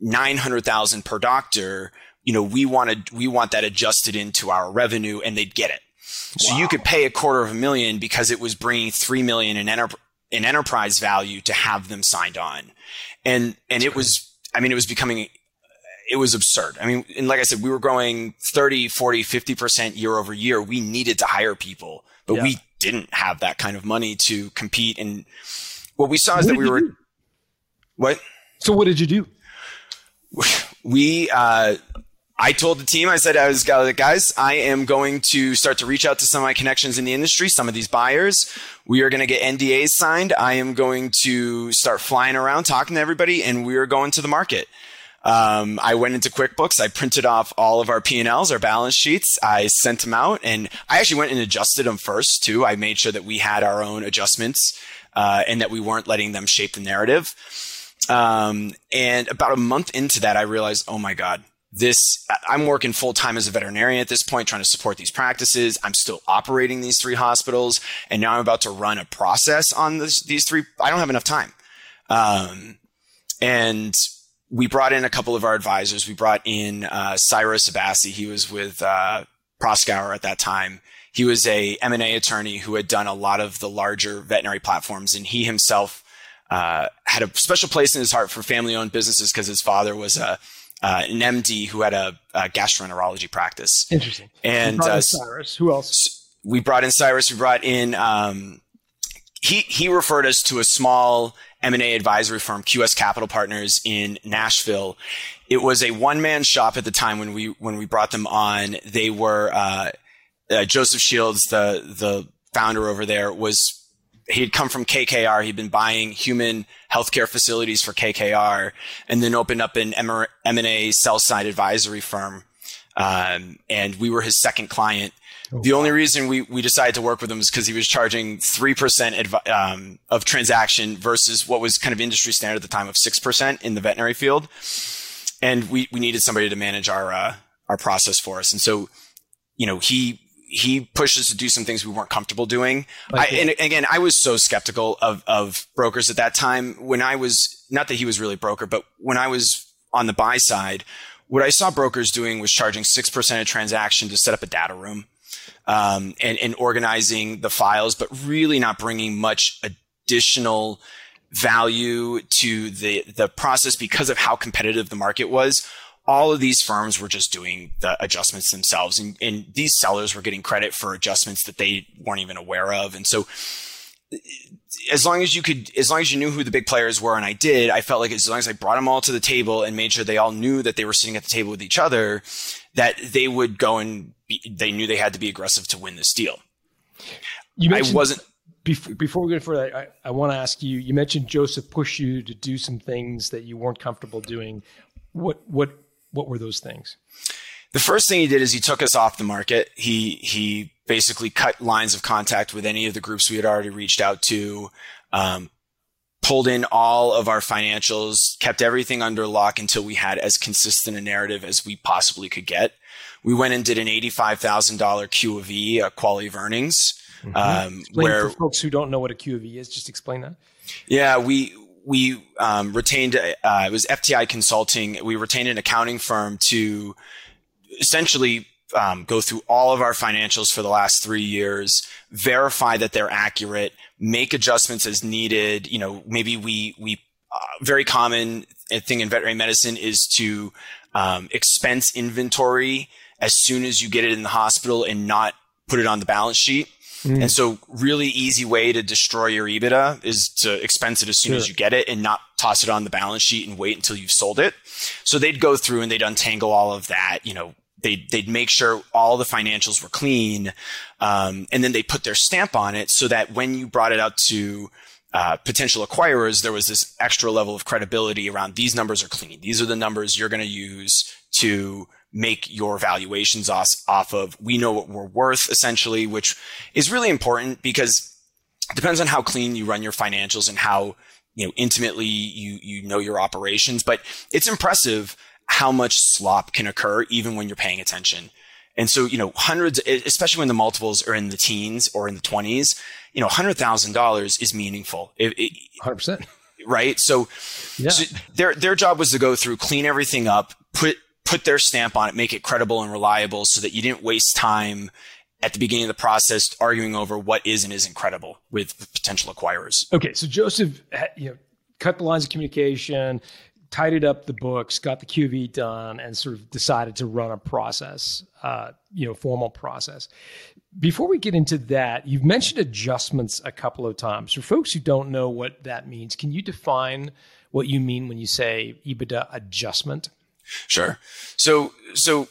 nine hundred thousand per doctor. You know, we wanted, we want that adjusted into our revenue, and they'd get it. So wow. You could pay a quarter of a million because it was bringing three million dollars in, enter- in enterprise value to have them signed on. And, and it was, I mean, it was becoming, it was absurd. I mean, and like I said, we were growing thirty, forty, fifty percent year over year. We needed to hire people, but yeah. we didn't have that kind of money to compete. And what we saw is what that we were, do? what? So what did you do? We, uh, I told the team, I said, I was guys, I am going to start to reach out to some of my connections in the industry, some of these buyers. We are going to get N D As signed. I am going to start flying around, talking to everybody, and we are going to the market. Um, I went into QuickBooks. I printed off all of our P and L's, our balance sheets. I sent them out, and I actually went and adjusted them first too. I made sure that we had our own adjustments uh, and that we weren't letting them shape the narrative. Um, and about a month into that, I realized, oh my God. This, I'm working full time as a veterinarian at this point, trying to support these practices. I'm still operating these three hospitals, and now I'm about to run a process on this, these three. I don't have enough time. Um, and we brought in a couple of our advisors. We brought in uh, Cyrus Abassi. He was with uh, Proskauer at that time. He was a M and A attorney who had done a lot of the larger veterinary platforms, and he himself uh, had a special place in his heart for family owned businesses because his father was a Uh, an M D who had a, a gastroenterology practice. Interesting. And uh, Cyrus, who else? We brought in Cyrus. We brought in. Um, he he referred us to a small M and A advisory firm, Q S Capital Partners in Nashville. It was a one man shop at the time when we when we brought them on. They were uh, uh, Joseph Shields, the the founder over there, was. He had come from K K R. He'd been buying human healthcare facilities for K K R, and then opened up an M and A sell-side advisory firm. Um, and we were his second client. Oh, the only reason we, we decided to work with him is because he was charging three percent adv- um, of transaction versus what was kind of industry standard at the time of six percent in the veterinary field. And we, we needed somebody to manage our uh, our process for us. And so, you know, he... He pushed us to do some things we weren't comfortable doing. Okay. I, and again, I was so skeptical of, of brokers at that time. When I was, not that he was really a broker, but when I was on the buy side, what I saw brokers doing was charging six percent of transaction to set up a data room um, and, and organizing the files, but really not bringing much additional value to the, the process because of how competitive the market was. all of these firms were just doing the adjustments themselves. And, and these sellers were getting credit for adjustments that they weren't even aware of. And so as long as you could, as long as you knew who the big players were, and I did, I felt like as long as I brought them all to the table and made sure they all knew that they were sitting at the table with each other, that they would go and be, they knew they had to be aggressive to win this deal. You mentioned, I wasn't. Before, before we go further, I, I want to ask you, you mentioned Joseph pushed you to do some things that you weren't comfortable doing. What, what, what were those things? The first thing he did is he took us off the market. He, he basically cut lines of contact with any of the groups we had already reached out to, um, pulled in all of our financials, kept everything under lock until we had as consistent a narrative as we possibly could get. We went and did an eighty-five thousand dollars Q of E, a quality of earnings. Mm-hmm. Um, explain where, for folks who don't know what a Q of E is, just explain that. Yeah, we we um, retained uh, it was F T I Consulting. We retained an accounting firm to essentially um, go through all of our financials for the last three years, verify that they're accurate, make adjustments as needed. You know, maybe we we uh, very common thing in veterinary medicine is to um, expense inventory as soon as you get it in the hospital and not put it on the balance sheet. And so really easy way to destroy your EBITDA is to expense it as soon sure. as you get it and not toss it on the balance sheet and wait until you've sold it. So they'd go through and they'd untangle all of that. You know, they'd, they'd make sure all the financials were clean. Um, and then they put their stamp on it so that when you brought it out to uh, potential acquirers, there was this extra level of credibility around these numbers are clean. These are the numbers you're going to use to make your valuations off of. We know what we're worth, essentially, which is really important because it depends on how clean you run your financials and how, you know, intimately you you know your operations. But it's impressive how much slop can occur even when you're paying attention. And so, you know, hundreds, especially when the multiples are in the teens or in the twenties, you know, one hundred thousand dollars is meaningful. It, it, one hundred percent. Right? So, yeah. so their their job was to go through, clean everything up, put put their stamp on it, make it credible and reliable so that you didn't waste time at the beginning of the process arguing over what is and isn't credible with potential acquirers. Okay. So Joseph, you know, cut the lines of communication, tidied up the books, got the Q V done, and sort of decided to run a process, uh, you know, formal process. Before we get into that, you've mentioned adjustments a couple of times. For folks who don't know what that means, can you define what you mean when you say EBITDA adjustment? Sure. So, so,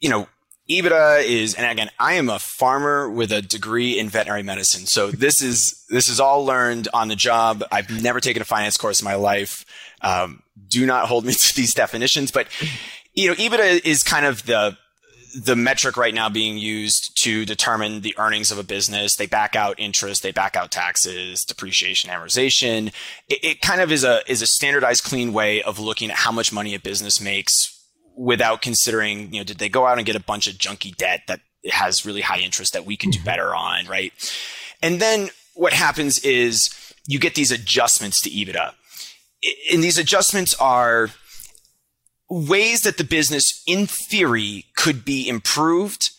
you know, EBITDA is, and again, I am a farmer with a degree in veterinary medicine. So this is, this is all learned on the job. I've never taken a finance course in my life. Um, do not hold me to these definitions, but, you know, EBITDA is kind of the, the metric right now being used to determine the earnings of a business. They back out interest, they back out taxes, depreciation, amortization. It, it kind of is a, is a standardized, clean way of looking at how much money a business makes without considering, you know, did they go out and get a bunch of junky debt that has really high interest that we can do better on, right? And then what happens is you get these adjustments to EBITDA. And these adjustments are ways that the business in theory could be improved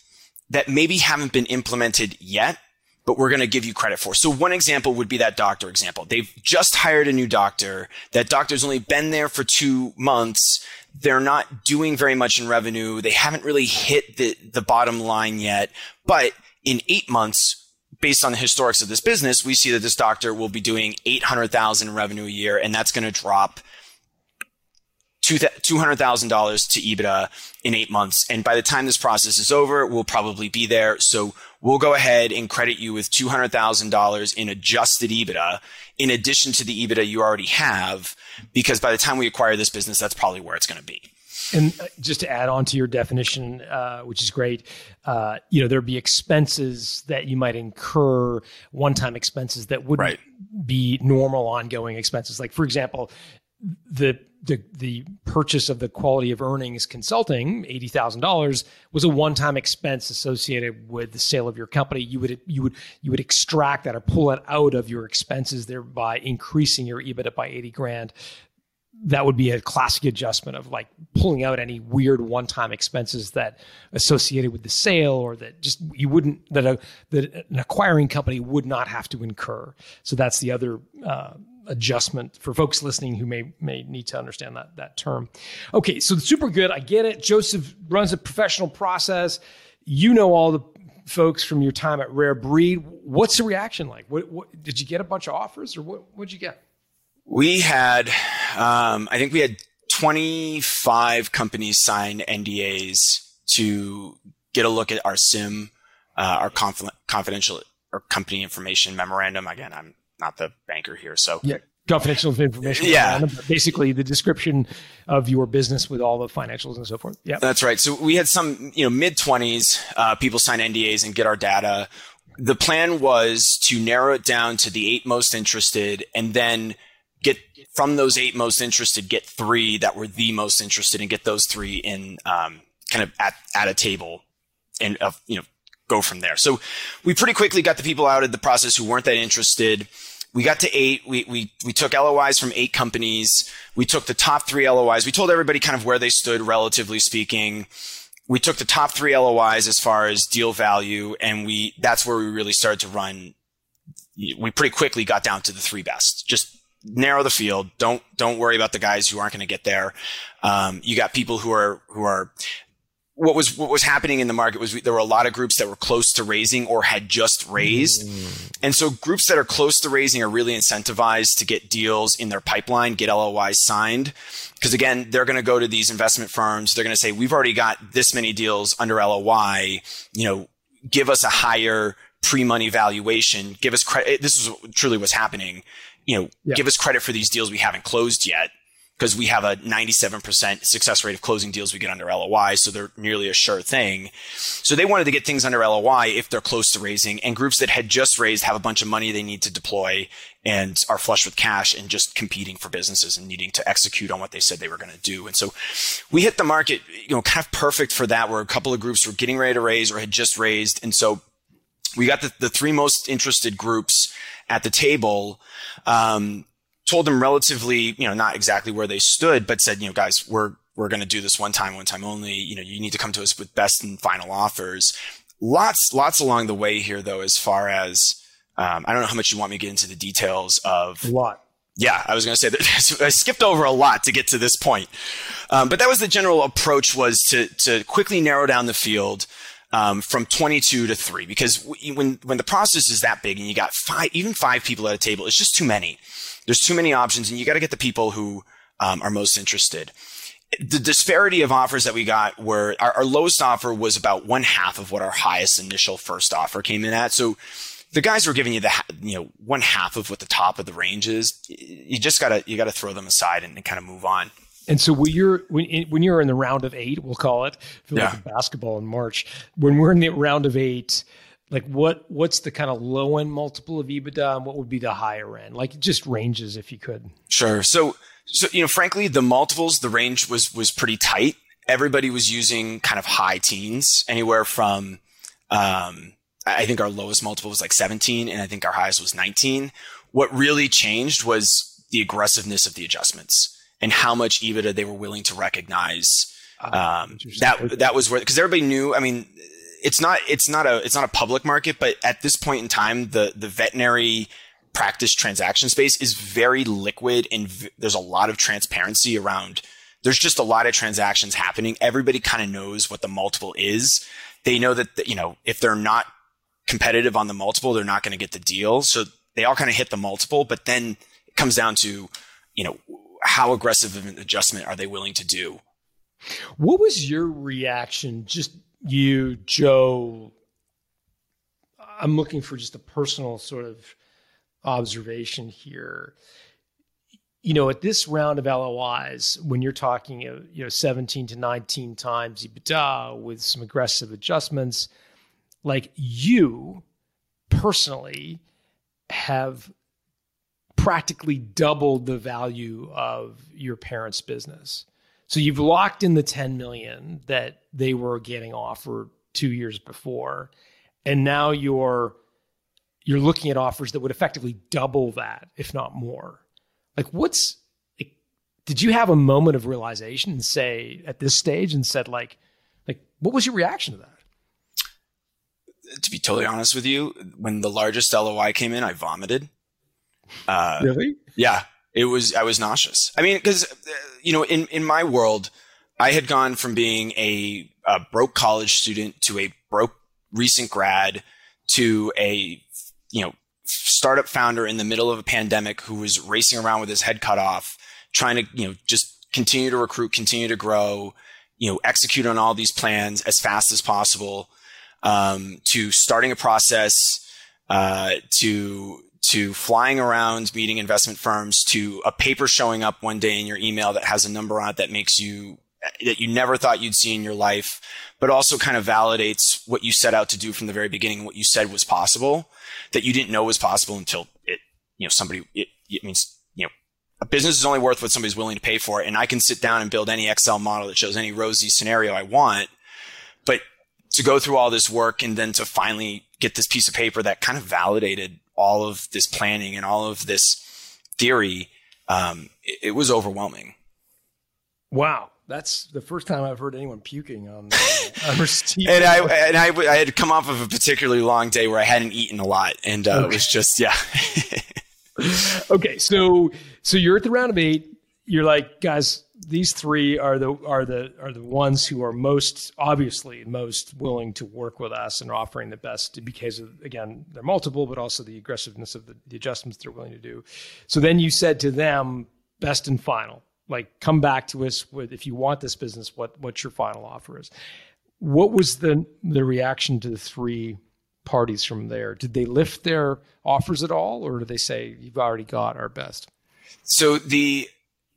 that maybe haven't been implemented yet, but we're going to give you credit for. So one example would be that doctor example. They've just hired a new doctor. That doctor's only been there for two months. They're not doing very much in revenue. They haven't really hit the, the bottom line yet, but in eight months, based on the historics of this business, we see that this doctor will be doing eight hundred thousand in revenue a year, and that's going to drop two hundred thousand dollars to EBITDA in eight months. And by the time this process is over, we'll probably be there. So we'll go ahead and credit you with two hundred thousand dollars in adjusted EBITDA in addition to the EBITDA you already have, because by the time we acquire this business, that's probably where it's going to be. And just to add on to your definition, uh, which is great, uh, you know, there'd be expenses that you might incur, one-time expenses that wouldn't right. be normal ongoing expenses. Like, for example, the The, the purchase of the quality of earnings consulting, eighty thousand dollars, was a one-time expense associated with the sale of your company. You would you would you would extract that or pull it out of your expenses, thereby increasing your EBITDA by eighty grand. That would be a classic adjustment of like pulling out any weird one-time expenses that associated with the sale or that just you wouldn't that a, that an acquiring company would not have to incur. So that's the other. Uh, adjustment for folks listening who may may need to understand that that term. Okay, so super good. I get it. Joseph runs a professional process. You know all the folks from your time at Rare Breed. What's the reaction like? What, what did you get a bunch of offers, or what what'd you get? We had, um, I think we had twenty-five companies sign N D As to get a look at our SIM, uh, our conf- confidential or company information memorandum. Again, I'm not the banker here, so yeah, confidential information. Yeah, memorandum, basically the description of your business with all the financials and so forth. Yeah, that's right. So we had some, you know, mid twenties uh, people sign N D As and get our data. The plan was to narrow it down to the eight most interested, and then get from those eight most interested, get three that were the most interested, and get those three in um, kind of at at a table, and uh, you know. Go from there. So we pretty quickly got the people out of the process who weren't that interested. We got to eight. We we we took L O Is from eight companies. We took the top three L O Is. We told everybody kind of where they stood, relatively speaking. We took the top three L O Is as far as deal value, and we that's where we really started to run. We pretty quickly got down to the three best. Just narrow the field. Don't don't worry about the guys who aren't going to get there. Um, you got people who are who are. What was what was happening in the market was we, there were a lot of groups that were close to raising or had just raised. Mm. And so groups that are close to raising are really incentivized to get deals in their pipeline, get L O Is signed. Because again, they're going to go to these investment firms. They're going to say, we've already got this many deals under L O I. You know, give us a higher pre-money valuation. Give us credit. This is truly what's happening. You know, yeah. Give us credit for these deals we haven't closed yet, because we have a ninety-seven percent success rate of closing deals we get under L O I, so they're nearly a sure thing. So they wanted to get things under L O I if they're close to raising, and groups that had just raised have a bunch of money they need to deploy and are flush with cash and just competing for businesses and needing to execute on what they said they were going to do. And so we hit the market, you know, kind of perfect for that, where a couple of groups were getting ready to raise or had just raised. And so we got the, the three most interested groups at the table, um, told them relatively, you know, not exactly where they stood, but said, you know, guys, we're, we're going to do this one time, one time only. You know, you need to come to us with best and final offers. Lots, lots along the way here, though, as far as, um, I don't know how much you want me to get into the details of. A lot. Yeah. I was going to say that I skipped over a lot to get to this point. Um, but that was the general approach, was to, to quickly narrow down the field. Um, from twenty-two to three, because when, when the process is that big and you got five, even five people at a table, it's just too many. There's too many options, and you got to get the people who, um, are most interested. The disparity of offers that we got were, our, our lowest offer was about one half of what our highest initial first offer came in at. So the guys were giving you the, you know, one half of what the top of the range is. You just gotta, you gotta throw them aside and, and kind of move on. And so when you're when, when you're in the round of eight, we'll call it, I feel yeah. like basketball in March. When we're in the round of eight, like what what's the kind of low end multiple of EBITDA, and what would be the higher end? Like, it just ranges, if you could. Sure. So so you know, frankly, the multiples, the range was was pretty tight. Everybody was using kind of high teens, anywhere from um, I think our lowest multiple was like seventeen, and I think our highest was nineteen. What really changed was the aggressiveness of the adjustments and how much EBITDA they were willing to recognize. Um, that that was where, because everybody knew. I mean, it's not it's not a it's not a public market, but at this point in time, the the veterinary practice transaction space is very liquid, and v- there's a lot of transparency around. There's just a lot of transactions happening. Everybody kind of knows what the multiple is. They know that the, you know, if they're not competitive on the multiple, they're not going to get the deal. So they all kind of hit the multiple, but then it comes down to, you know, how aggressive of an adjustment are they willing to do? What was your reaction? Just you, Joe, I'm looking for just a personal sort of observation here. You know, at this round of L O Is, when you're talking, you know, seventeen to nineteen times EBITDA with some aggressive adjustments, like, you personally have practically doubled the value of your parents' business. So you've locked in the ten million that they were getting offered two years before. And now you're, you're looking at offers that would effectively double that, if not more. Like, what's, like, did you have a moment of realization and say at this stage and said, like, like, what was your reaction to that? To be totally honest with you, when the largest L O I came in, I vomited. Uh, really? Yeah. It was, I was nauseous. I mean, because, you know, in, in my world, I had gone from being a, a broke college student to a broke recent grad to a, you know, startup founder in the middle of a pandemic who was racing around with his head cut off, trying to, you know, just continue to recruit, continue to grow, you know, execute on all these plans as fast as possible, um, to starting a process, uh, to, to flying around meeting investment firms, to a paper showing up one day in your email that has a number on it that makes you, that you never thought you'd see in your life, but also kind of validates what you set out to do from the very beginning, what you said was possible, that you didn't know was possible until it, you know, somebody, it, it means, you know, a business is only worth what somebody's willing to pay for it. And I can sit down and build any Excel model that shows any rosy scenario I want, but to go through all this work and then to finally get this piece of paper that kind of validated all of this planning and all of this theory, um, it, it was overwhelming. Wow. That's the first time I've heard anyone puking on, on receipt. and I and I, I had come off of a particularly long day where I hadn't eaten a lot, and uh, okay. It was just yeah. okay, so so you're at the round of eight. You're like, guys, these three are the are the are the ones who are most obviously most willing to work with us and offering the best because of, again, they're multiple, but also the aggressiveness of the, the adjustments they're willing to do. So then you said to them, best and final. Like, come back to us with, if you want this business, what what your final offer is. What was the the reaction to the three parties from there? Did they lift their offers at all, or did they say, you've already got our best? So the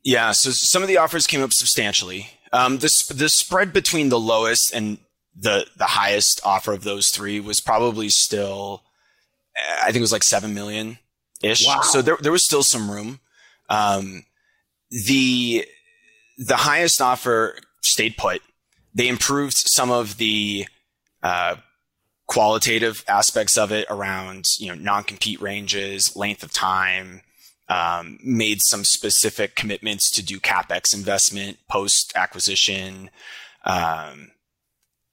yeah, so some of the offers came up substantially. Um, the the spread between the lowest and the the highest offer of those three was probably still, I think it was like seven million ish. Wow. So there there was still some room. Um, The the highest offer stayed put. They improved some of the uh, qualitative aspects of it around, you know, non-compete ranges, length of time, um, made some specific commitments to do CapEx investment post-acquisition, um,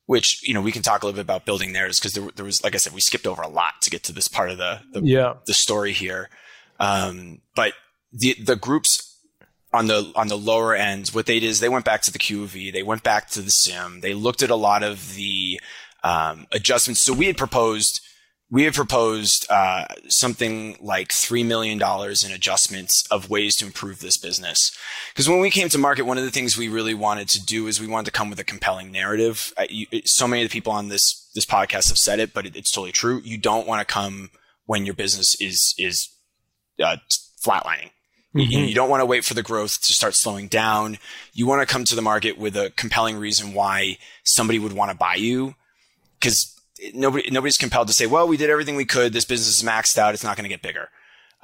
which, you know, we can talk a little bit about building theirs because there, there was, like I said, we skipped over a lot to get to this part of the, the, yeah. the story here. Um, but the the group's On the on the lower end, what they did is they went back to the Q O V, they went back to the SIM, they looked at a lot of the um, adjustments. So we had proposed we had proposed uh, something like three million dollars in adjustments of ways to improve this business. Because when we came to market, one of the things we really wanted to do is we wanted to come with a compelling narrative. I, you, so many of the people on this this podcast have said it, but it, it's totally true. You don't want to come when your business is is uh, flatlining. Mm-hmm. You don't want to wait for the growth to start slowing down. You want to come to the market with a compelling reason why somebody would want to buy you, because nobody nobody's compelled to say, well, we did everything we could. This business is maxed out. It's not going to get bigger.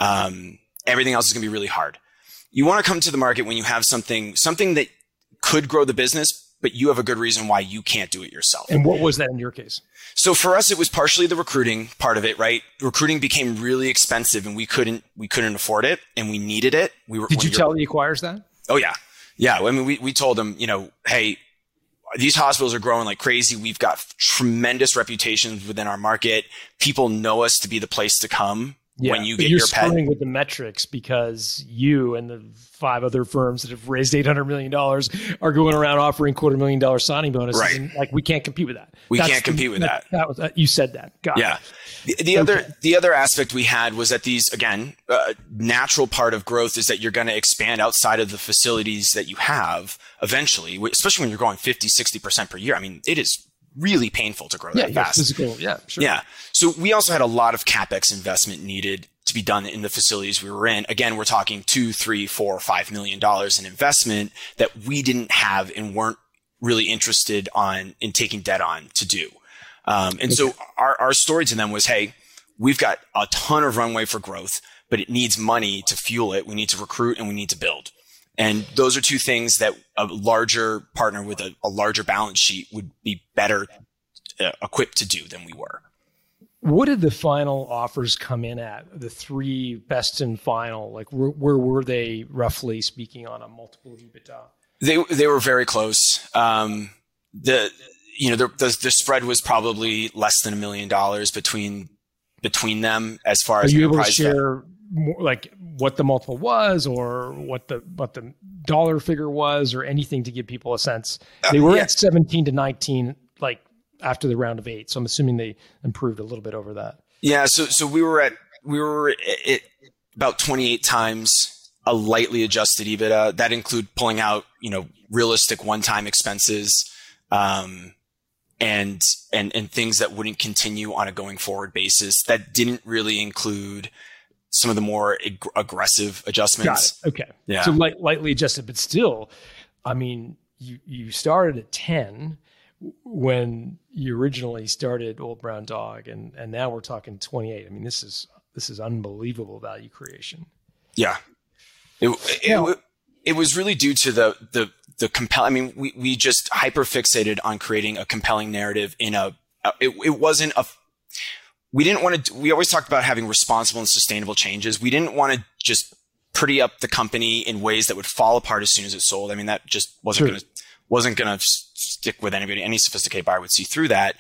Um, everything else is going to be really hard. You want to come to the market when you have something, something that could grow the business, but you have a good reason why you can't do it yourself. And what was that in your case? So for us, it was partially the recruiting part of it, right? Recruiting became really expensive and we couldn't, we couldn't afford it and we needed it. We were, Did you tell the acquirers that? Oh yeah. Yeah. I mean, we, we told them, you know, hey, these hospitals are growing like crazy. We've got tremendous reputations within our market. People know us to be the place to come. Yeah, when you get your pet. You're struggling with the metrics because you and the five other firms that have raised eight hundred million dollars are going around offering quarter million dollar signing bonuses. Right. And like, we can't compete with that. We That's can't compete the, with that. That, that was, uh, you said that. Got yeah. It. The, the, okay. other, the other aspect we had was that these, again, uh, natural part of growth is that you're going to expand outside of the facilities that you have eventually, especially when you're growing fifty, sixty percent per year. I mean, it is really painful to grow yeah, that fast. Physical, yeah, sure. Yeah. So we also had a lot of CapEx investment needed to be done in the facilities we were in. Again, we're talking two, three, four, five million dollars in investment that we didn't have and weren't really interested on in taking debt on to do. Um, and okay. so our, our story to them was, hey, we've got a ton of runway for growth, but it needs money to fuel it. We need to recruit and we need to build. And those are two things that a larger partner with a, a larger balance sheet would be better uh, equipped to do than we were. What did the final offers come in at? The three best and final, like where, where were they roughly speaking on a multiple of EBITDA? They they were very close. Um, the you know the, the the spread was probably less than a million dollars between between them as far as. Are you able to share more, like what the multiple was or what the what the dollar figure was or anything to give people a sense? They were uh, yeah. at seventeen to nineteen, like after the round of eight. So I'm assuming they improved a little bit over that. Yeah. So so we were at we were at about twenty-eight times a lightly adjusted EBITDA. That include pulling out, you know, realistic one-time expenses, um, and and and things that wouldn't continue on a going forward basis. That didn't really include some of the more ag- aggressive adjustments. Got it. Okay. Yeah. So light, lightly adjusted, but still, I mean, you you started at ten when you originally started Old Brown Dog, and and now we're talking twenty-eight. I mean, this is this is unbelievable value creation. Yeah. It, it, it was really due to the, the, the compel, I mean, we, we just hyper fixated on creating a compelling narrative in a, it, it wasn't a, we didn't want to, we always talked about having responsible and sustainable changes. We didn't want to just pretty up the company in ways that would fall apart as soon as it sold. I mean, that just wasn't sure. going to, wasn't going to stick with anybody. Any sophisticated buyer would see through that.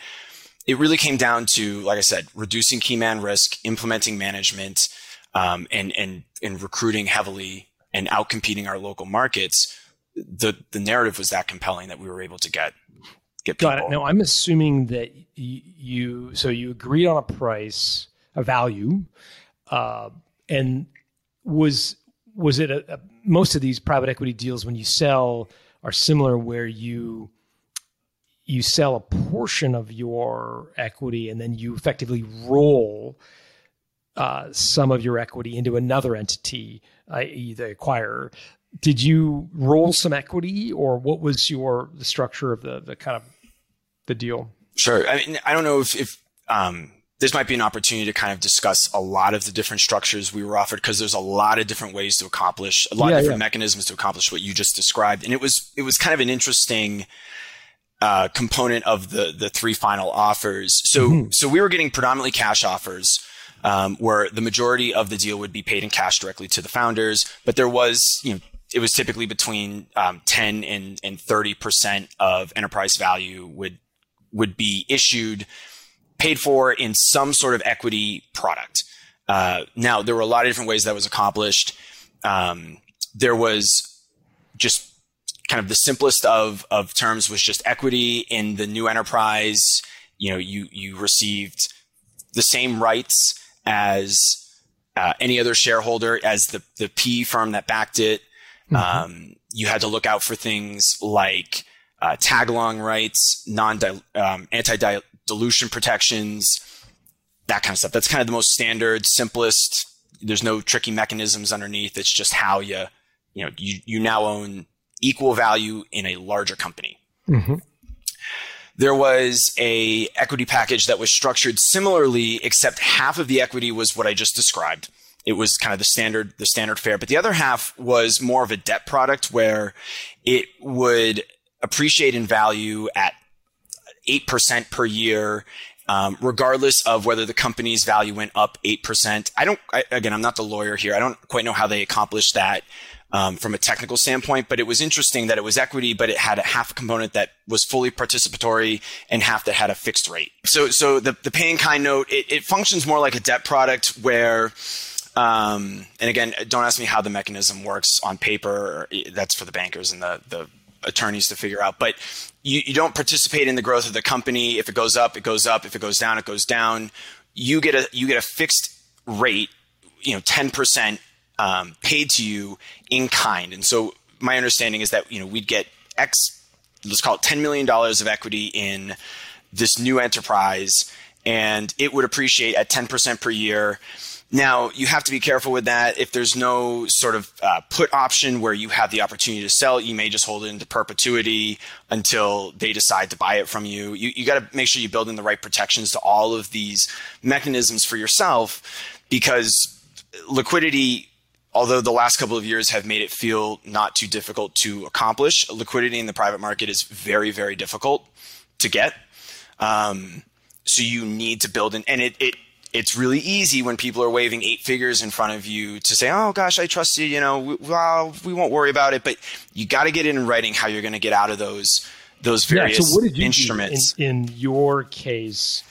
It really came down to, like I said, reducing key man risk, implementing management, um, and, and, and recruiting heavily and outcompeting our local markets. The the narrative was that compelling that we were able to get get people. Got it. Now, I'm assuming that y- you so you agreed on a price, a value, uh, and was was it a, a, most of these private equity deals when you sell are similar, where you you sell a portion of your equity and then you effectively roll uh, some of your equity into another entity, that is the acquirer. Did you roll some equity, or what was your the structure of the the kind of the deal? Sure. I mean, I don't know if, if um, this might be an opportunity to kind of discuss a lot of the different structures we were offered, because there's a lot of different ways to accomplish, a lot yeah, of different yeah. mechanisms to accomplish what you just described. And it was it was kind of an interesting uh, component of the the three final offers. So mm-hmm. so we were getting predominantly cash offers, Um, where the majority of the deal would be paid in cash directly to the founders, but there was, you know, it was typically between um, ten and and thirty percent of enterprise value would would be issued, paid for in some sort of equity product. Uh, now there were a lot of different ways that was accomplished. Um, there was just kind of the simplest of of terms was just equity in the new enterprise. You know, you you received the same rights as uh, any other shareholder, as the the P firm that backed it. Mm-hmm. Um, you had to look out for things like uh, tag-along rights, non um, anti-dilution protections, that kind of stuff. That's kind of the most standard, simplest. There's no tricky mechanisms underneath. It's just how you you know you you now own equal value in a larger company. Mm-hmm. There was a equity package that was structured similarly, except half of the equity was what I just described. It was kind of the standard, the standard fare, but the other half was more of a debt product where it would appreciate in value at eight percent per year, um, regardless of whether the company's value went up eight percent. I don't, I, again, I'm not the lawyer here. I don't quite know how they accomplished that. Um, from a technical standpoint, but it was interesting that it was equity, but it had a half component that was fully participatory and half that had a fixed rate. So, so the, the pay in kind note, it, it functions more like a debt product where, um, and again, don't ask me how the mechanism works on paper. That's for the bankers and the, the attorneys to figure out, but you, you don't participate in the growth of the company. If it goes up, it goes up. If it goes down, it goes down. You get a, you get a fixed rate, you know, ten percent. Um, paid to you in kind. And so my understanding is that, you know, we'd get X, let's call it ten million dollars of equity in this new enterprise, and it would appreciate at ten percent per year. Now, you have to be careful with that. If there's no sort of uh, put option where you have the opportunity to sell, you may just hold it into perpetuity until they decide to buy it from you. You, you got to make sure you build in the right protections to all of these mechanisms for yourself, because liquidity, although the last couple of years have made it feel not too difficult to accomplish, liquidity in the private market is very, very difficult to get. Um, so you need to build in, and it, it it's really easy when people are waving eight figures in front of you to say, "Oh gosh, I trust you. You know, we, well, we won't worry about it." But you got to get it in writing how you're going to get out of those those various yeah, so what did you instruments. Do in, in your case,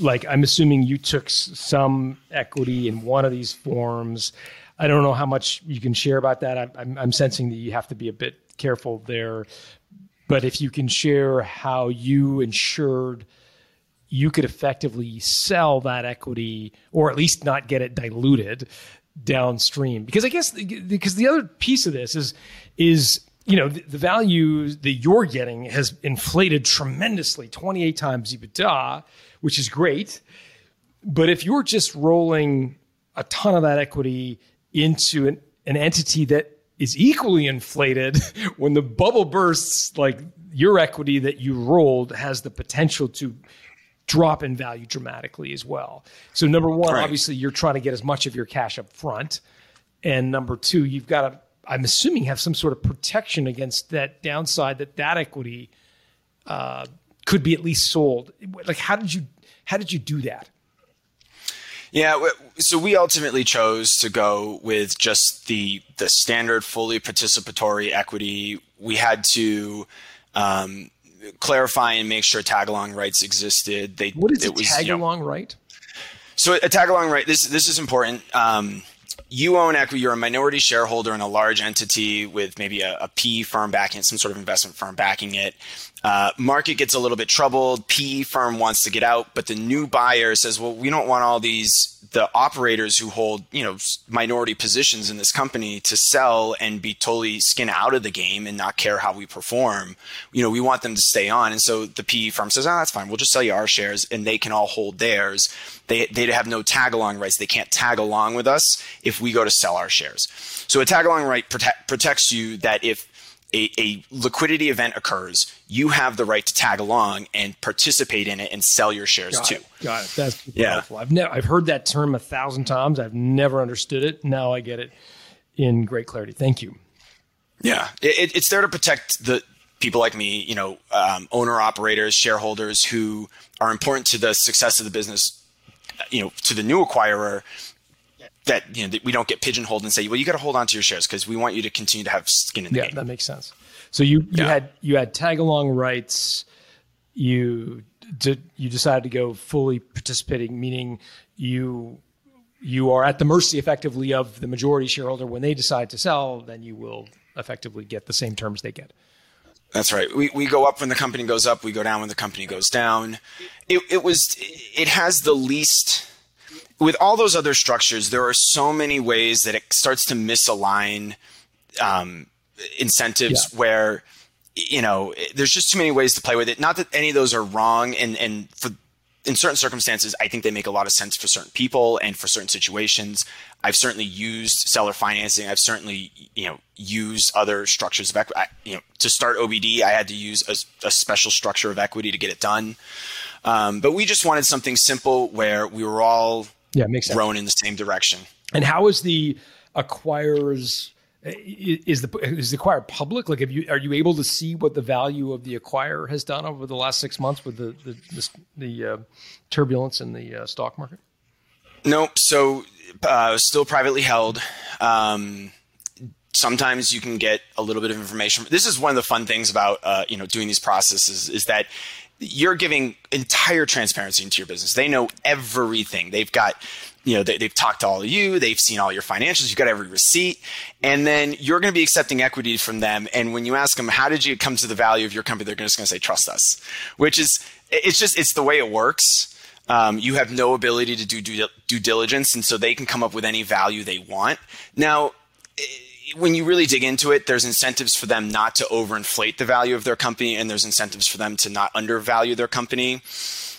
like, I'm assuming you took some equity in one of these forms. I don't know how much you can share about that. I, I'm, I'm sensing that you have to be a bit careful there. But if you can share how you ensured you could effectively sell that equity, or at least not get it diluted downstream. Because I guess, because the other piece of this is, is, you know, the, the value that you're getting has inflated tremendously, twenty-eight times EBITDA, which is great. But if you're just rolling a ton of that equity into an, an entity that is equally inflated, when the bubble bursts, like, your equity that you rolled has the potential to drop in value dramatically as well. So number one, right, obviously you're trying to get as much of your cash up front. And number two, you've got to, I'm assuming, have some sort of protection against that downside, that that equity uh, could be at least sold. Like, how did you, how did you do that? Yeah, so we ultimately chose to go with just the the standard fully participatory equity. We had to um, clarify and make sure tag-along rights existed. They, what is it a was, tag-along you know, right? So a tag-along right, this this is important. Um, you own equity, you're a minority shareholder in a large entity with maybe a, a P E firm backing it, some sort of investment firm backing it. Uh, market gets a little bit troubled. P E firm wants to get out, but the new buyer says, well, we don't want all these, the operators who hold, you know, minority positions in this company to sell and be totally skin out of the game and not care how we perform. You know, we want them to stay on. And so the P E firm says, oh, that's fine. We'll just sell you our shares and they can all hold theirs. They, they have no tag along rights. They can't tag along with us if we go to sell our shares. So a tag along right protect, protects you that if A, a liquidity event occurs, you have the right to tag along and participate in it and sell your shares too. Got it. That's yeah. Powerful. I've never, I've heard that term a thousand times. I've never understood it. Now I get it in great clarity. Thank you. Yeah. It, it's there to protect the people like me, you know, um, owner operators, shareholders who are important to the success of the business, you know, to the new acquirer, that, you know, that we don't get pigeonholed and say, well, you got to hold on to your shares because we want you to continue to have skin in the yeah, game. Yeah, that makes sense. So you, you yeah. had you had tag-along rights. You did, you decided to go fully participating, meaning you you are at the mercy effectively of the majority shareholder. When they decide to sell, then you will effectively get the same terms they get. That's right. We we go up when the company goes up. We go down when the company goes down. It it was it has the least. With all those other structures, there are so many ways that it starts to misalign um, incentives yeah. where, you know, there's just too many ways to play with it. Not that any of those are wrong. And, and for, in certain circumstances, I think they make a lot of sense for certain people and for certain situations. I've certainly used seller financing. I've certainly, you know, used other structures of equity. I, you know, to start O B D, I had to use a, a special structure of equity to get it done. Um, but we just wanted something simple where we were all – Yeah, it makes sense. Thrown in the same direction. And how is the acquirer's is the is the acquirer public? Like, have you are you able to see what the value of the acquirer has done over the last six months with the the the, the uh, turbulence in the uh, stock market? Nope. So uh, still privately held. Um, sometimes you can get a little bit of information. This is one of the fun things about uh, you know doing these processes is that you're giving entire transparency into your business. They know everything. They've got, you know, they, they've talked to all of you. They've seen all your financials. You've got every receipt. And then you're going to be accepting equity from them. And when you ask them, how did you come to the value of your company? They're just going to say, trust us, which is, it's just, it's the way it works. Um, you have no ability to do due, due diligence. And so they can come up with any value they want. Now, it, when you really dig into it, there's incentives for them not to overinflate the value of their company, and there's incentives for them to not undervalue their company.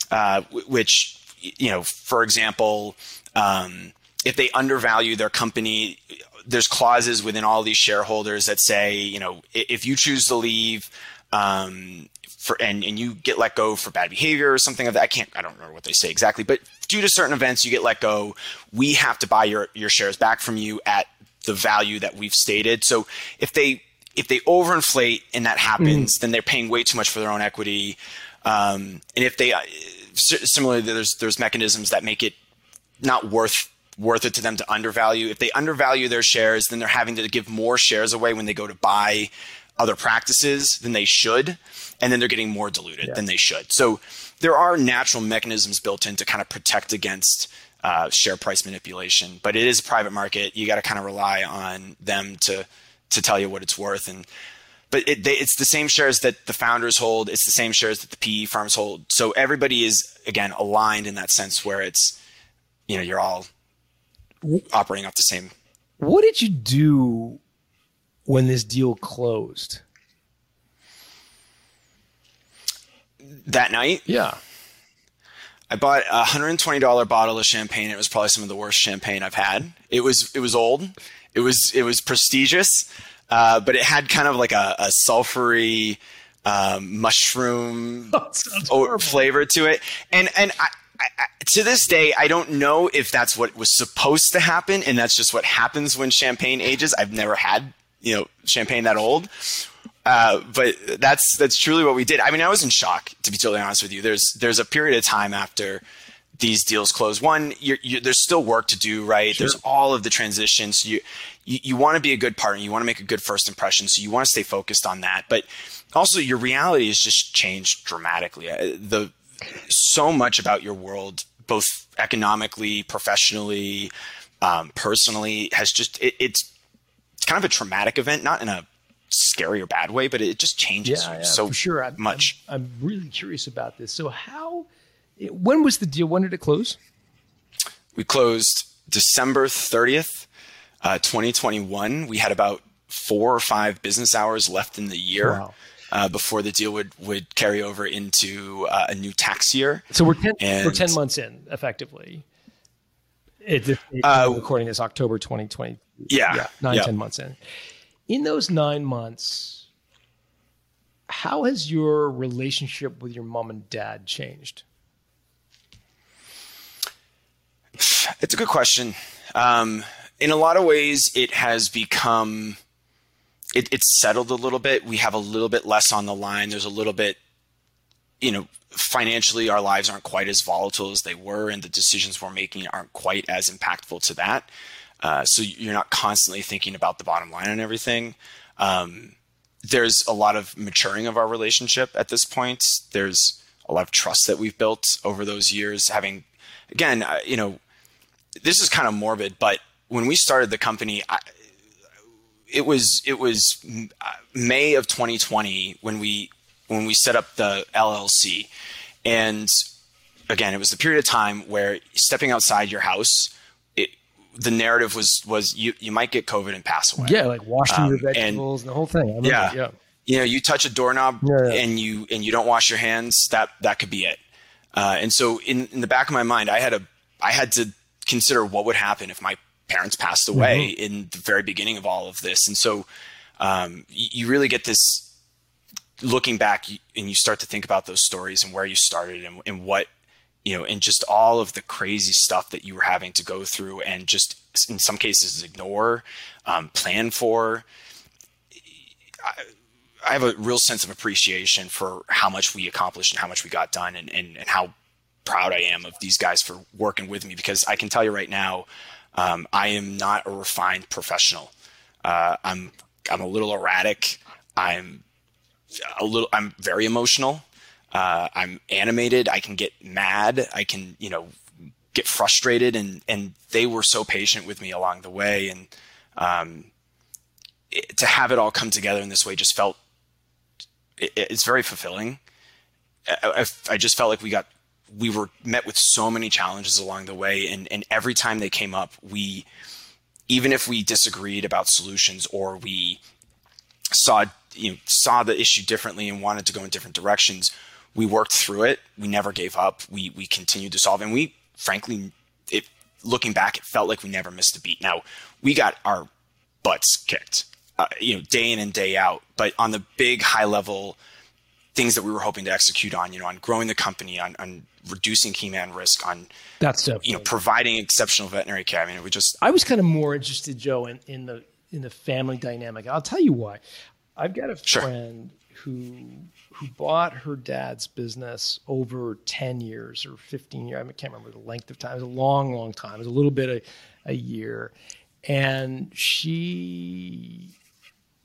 Uh, which, you know, for example, um, if they undervalue their company, there's clauses within all these shareholders that say, you know, if you choose to leave, um, for and and you get let go for bad behavior or something of that, I can't, I don't remember what they say exactly, but due to certain events, you get let go. We have to buy your your shares back from you at the value that we've stated. So if they if they overinflate and that happens, mm. then they're paying way too much for their own equity. Um, and if they uh, similarly, there's there's mechanisms that make it not worth worth it to them to undervalue. If they undervalue their shares, then they're having to give more shares away when they go to buy other practices than they should, and then they're getting more diluted yeah. than they should. So there are natural mechanisms built in to kind of protect against uh, share price manipulation, but it is a private market. You got to kind of rely on them to to tell you what it's worth. And but it, they, it's the same shares that the founders hold. It's the same shares that the P E firms hold. So everybody is, again, aligned in that sense where it's, you know, you're all operating off the same. What did you do when this deal closed? That night? Yeah. I bought a one hundred twenty dollars bottle of champagne. It was probably some of the worst champagne I've had. It was it was old. It was it was prestigious. Uh, but it had kind of like a, a sulfury um, mushroom oh, flavor to it. And and I, I, to this day, I don't know if that's what was supposed to happen. And that's just what happens when champagne ages. I've never had, you know, champagne that old. Uh, but that's that's truly what we did. I mean, I was in shock, to be totally honest with you. There's there's a period of time after these deals close. One, you're, you're, there's still work to do, right? Sure. There's all of the transitions. You, you you want to be a good partner. You want to make a good first impression. So you want to stay focused on that. But also your reality has just changed dramatically. The so much about your world, both economically, professionally, um, personally, has just it, it's kind of a traumatic event, not in a scary or bad way, but it just changes yeah, yeah, so for sure. I'm, much. I'm, I'm really curious about this. So how... When was the deal? When did it close? We closed December thirtieth, uh, twenty twenty-one. We had about four or five business hours left in the year wow. uh, before the deal would, would carry over into uh, a new tax year. So we're ten, and, we're ten months in, effectively. It, it, it, uh, recording this October twenty twenty. Yeah. yeah nine, yeah. ten months in. In those nine months, how has your relationship with your mom and dad changed? It's a good question. Um, in a lot of ways, it has become, it, it's settled a little bit. We have a little bit less on the line. There's a little bit, you know, financially, our lives aren't quite as volatile as they were, and the decisions we're making aren't quite as impactful to that. Uh, so you're not constantly thinking about the bottom line and everything. Um, there's a lot of maturing of our relationship at this point. There's a lot of trust that we've built over those years, having, again, uh, you know, this is kind of morbid, but when we started the company, I, it was it was May of twenty twenty when we when we set up the L L C, and again, it was the period of time where stepping outside your house, it, the narrative was was you you might get COVID and pass away. Yeah, like washing um, your vegetables and, and the whole thing. I remember, yeah, yeah, you know, you touch a doorknob yeah, yeah. and you and you don't wash your hands. That that could be it. Uh, and so, in, in the back of my mind, I had a I had to. consider what would happen if my parents passed away mm-hmm. in the very beginning of all of this. And so um, you really get this looking back and you start to think about those stories and where you started and, and what, you know, and just all of the crazy stuff that you were having to go through and just in some cases ignore, um, plan for. I, I have a real sense of appreciation for how much we accomplished and how much we got done and, and, and how proud I am of these guys for working with me, because I can tell you right now, um, I am not a refined professional. Uh, I'm, I'm a little erratic. I'm a little, I'm very emotional. Uh, I'm animated. I can get mad. I can, you know, get frustrated, and, and they were so patient with me along the way. And, um, it, to have it all come together in this way just felt, it, it's very fulfilling. I, I, I just felt like we got, we were met with so many challenges along the way. And, and every time they came up, we, even if we disagreed about solutions or we saw, you know, saw the issue differently and wanted to go in different directions, we worked through it. We never gave up. We, we continued to solve. And we, frankly, it, looking back, it felt like we never missed a beat. Now, we got our butts kicked, uh, you know, day in and day out, but on the big high level things that we were hoping to execute on, you know, on growing the company, on, on reducing key man risk, on that's definitely, you know, providing exceptional veterinary care. I mean, it would just. I was kind of more interested, Joe, in, in the in the family dynamic. I'll tell you why. I've got a sure. friend who who bought her dad's business over ten years or fifteen years. I can't remember the length of time. It was a long, long time. It was a little bit a, a year, and she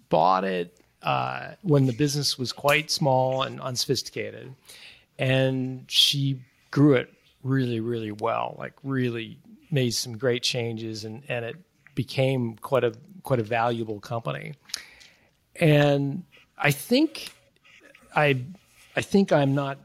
bought it uh, when the business was quite small and unsophisticated. And she grew it really, really well, like really made some great changes, and, and it became quite a quite a valuable company. And I think I I think I'm not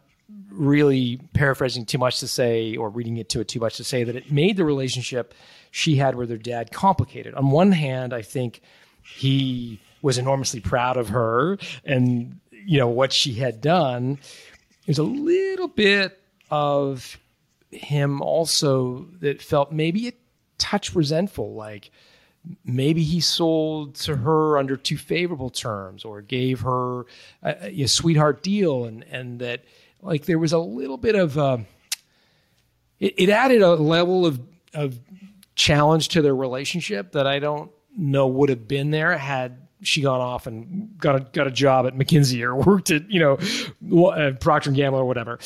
really paraphrasing too much to say, or reading into it too much to say, that it made the relationship she had with her dad complicated. On one hand, I think he was enormously proud of her and, you know, what she had done. There's a little bit of him also that felt maybe a touch resentful, like maybe he sold to her under too favorable terms or gave her a, a sweetheart deal, and, and that like there was a little bit of uh, it, it added a level of of challenge to their relationship that I don't know would have been there had she gone off and got a, got a job at McKinsey or worked at, you know, Procter and Gamble or whatever.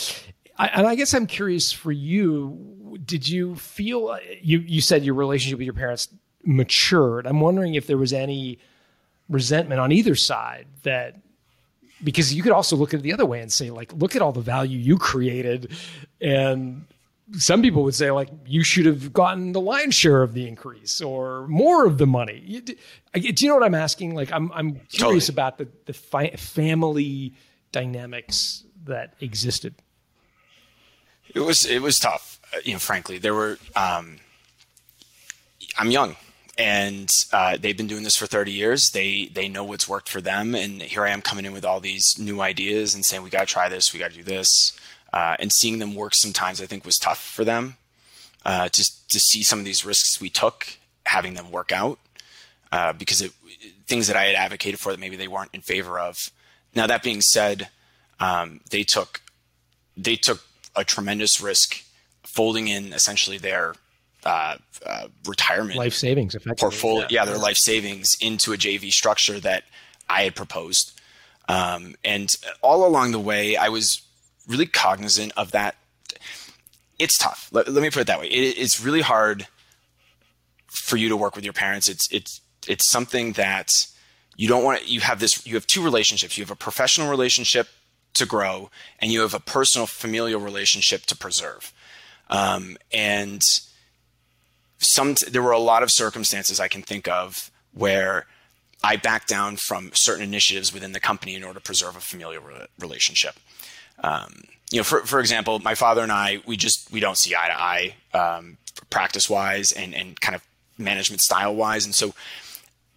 I, and I guess I'm curious for you, did you feel, you, you said your relationship with your parents matured. I'm wondering if there was any resentment on either side that, because you could also look at it the other way and say, like, look at all the value you created. And some people would say, like, you should have gotten the lion's share of the increase or more of the money. You, do, do you know what I'm asking? Like, I'm I'm curious totally. about the, the fi- family dynamics that existed. It was, it was tough. You know, frankly, there were, um, I'm young. And uh, they've been doing this for thirty years. They they know what's worked for them. And here I am coming in with all these new ideas and saying, we got to try this, we got to do this. Uh, and seeing them work sometimes I think was tough for them. Uh, just to see some of these risks we took, having them work out. Uh, because it, things that I had advocated for that maybe they weren't in favor of. Now, that being said, um, they took they took a tremendous risk, folding in essentially their Uh, uh, retirement life savings portfolio, yeah. yeah, their life savings into a J V structure that I had proposed. Um, and all along the way, I was really cognizant of that. It's tough. Let, let me put it that way. It, it's really hard for you to work with your parents. It's it's it's something that you don't want. You have this. You have two relationships. You have a professional relationship to grow, and you have a personal familial relationship to preserve. Um, and Some, there were a lot of circumstances I can think of where I backed down from certain initiatives within the company in order to preserve a familial re- relationship. Um, you know, for, for example, my father and I, we just, we don't see eye to eye, um, practice wise and, and kind of management style wise. And so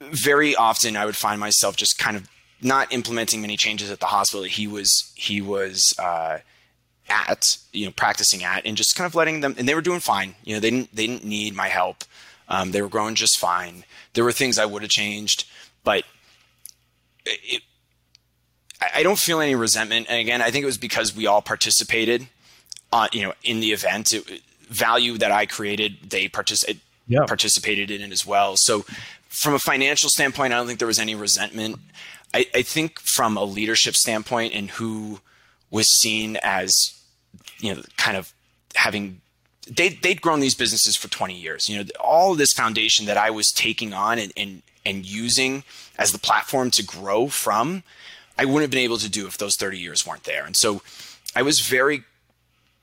very often I would find myself just kind of not implementing many changes at the hospital that he was, he was, uh, at, you know, practicing at, and just kind of letting them, and they were doing fine. You know, they didn't, they didn't need my help. Um, they were growing just fine. There were things I would have changed, but it, I don't feel any resentment. And again, I think it was because we all participated, uh, you know, in the event. It, value that I created, they particip- yeah. participated in it as well. So from a financial standpoint, I don't think there was any resentment. I, I think from a leadership standpoint and who was seen as, you know, kind of having, they, they'd grown these businesses for twenty years. You know, all of this foundation that I was taking on and, and, and using as the platform to grow from, I wouldn't have been able to do if those thirty years weren't there. And so I was very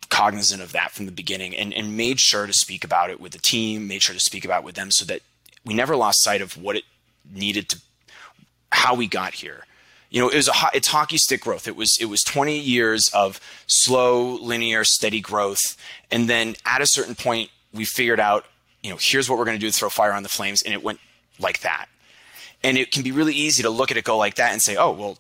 cognizant of that from the beginning, and, and made sure to speak about it with the team, made sure to speak about it with them, so that we never lost sight of what it needed to, how we got here. You know, it was a it's hockey stick growth. It was it was twenty years of slow, linear, steady growth, and then at a certain point, we figured out, you know, here's what we're going to do to throw fire on the flames, and it went like that. And it can be really easy to look at it go like that and say, oh, well,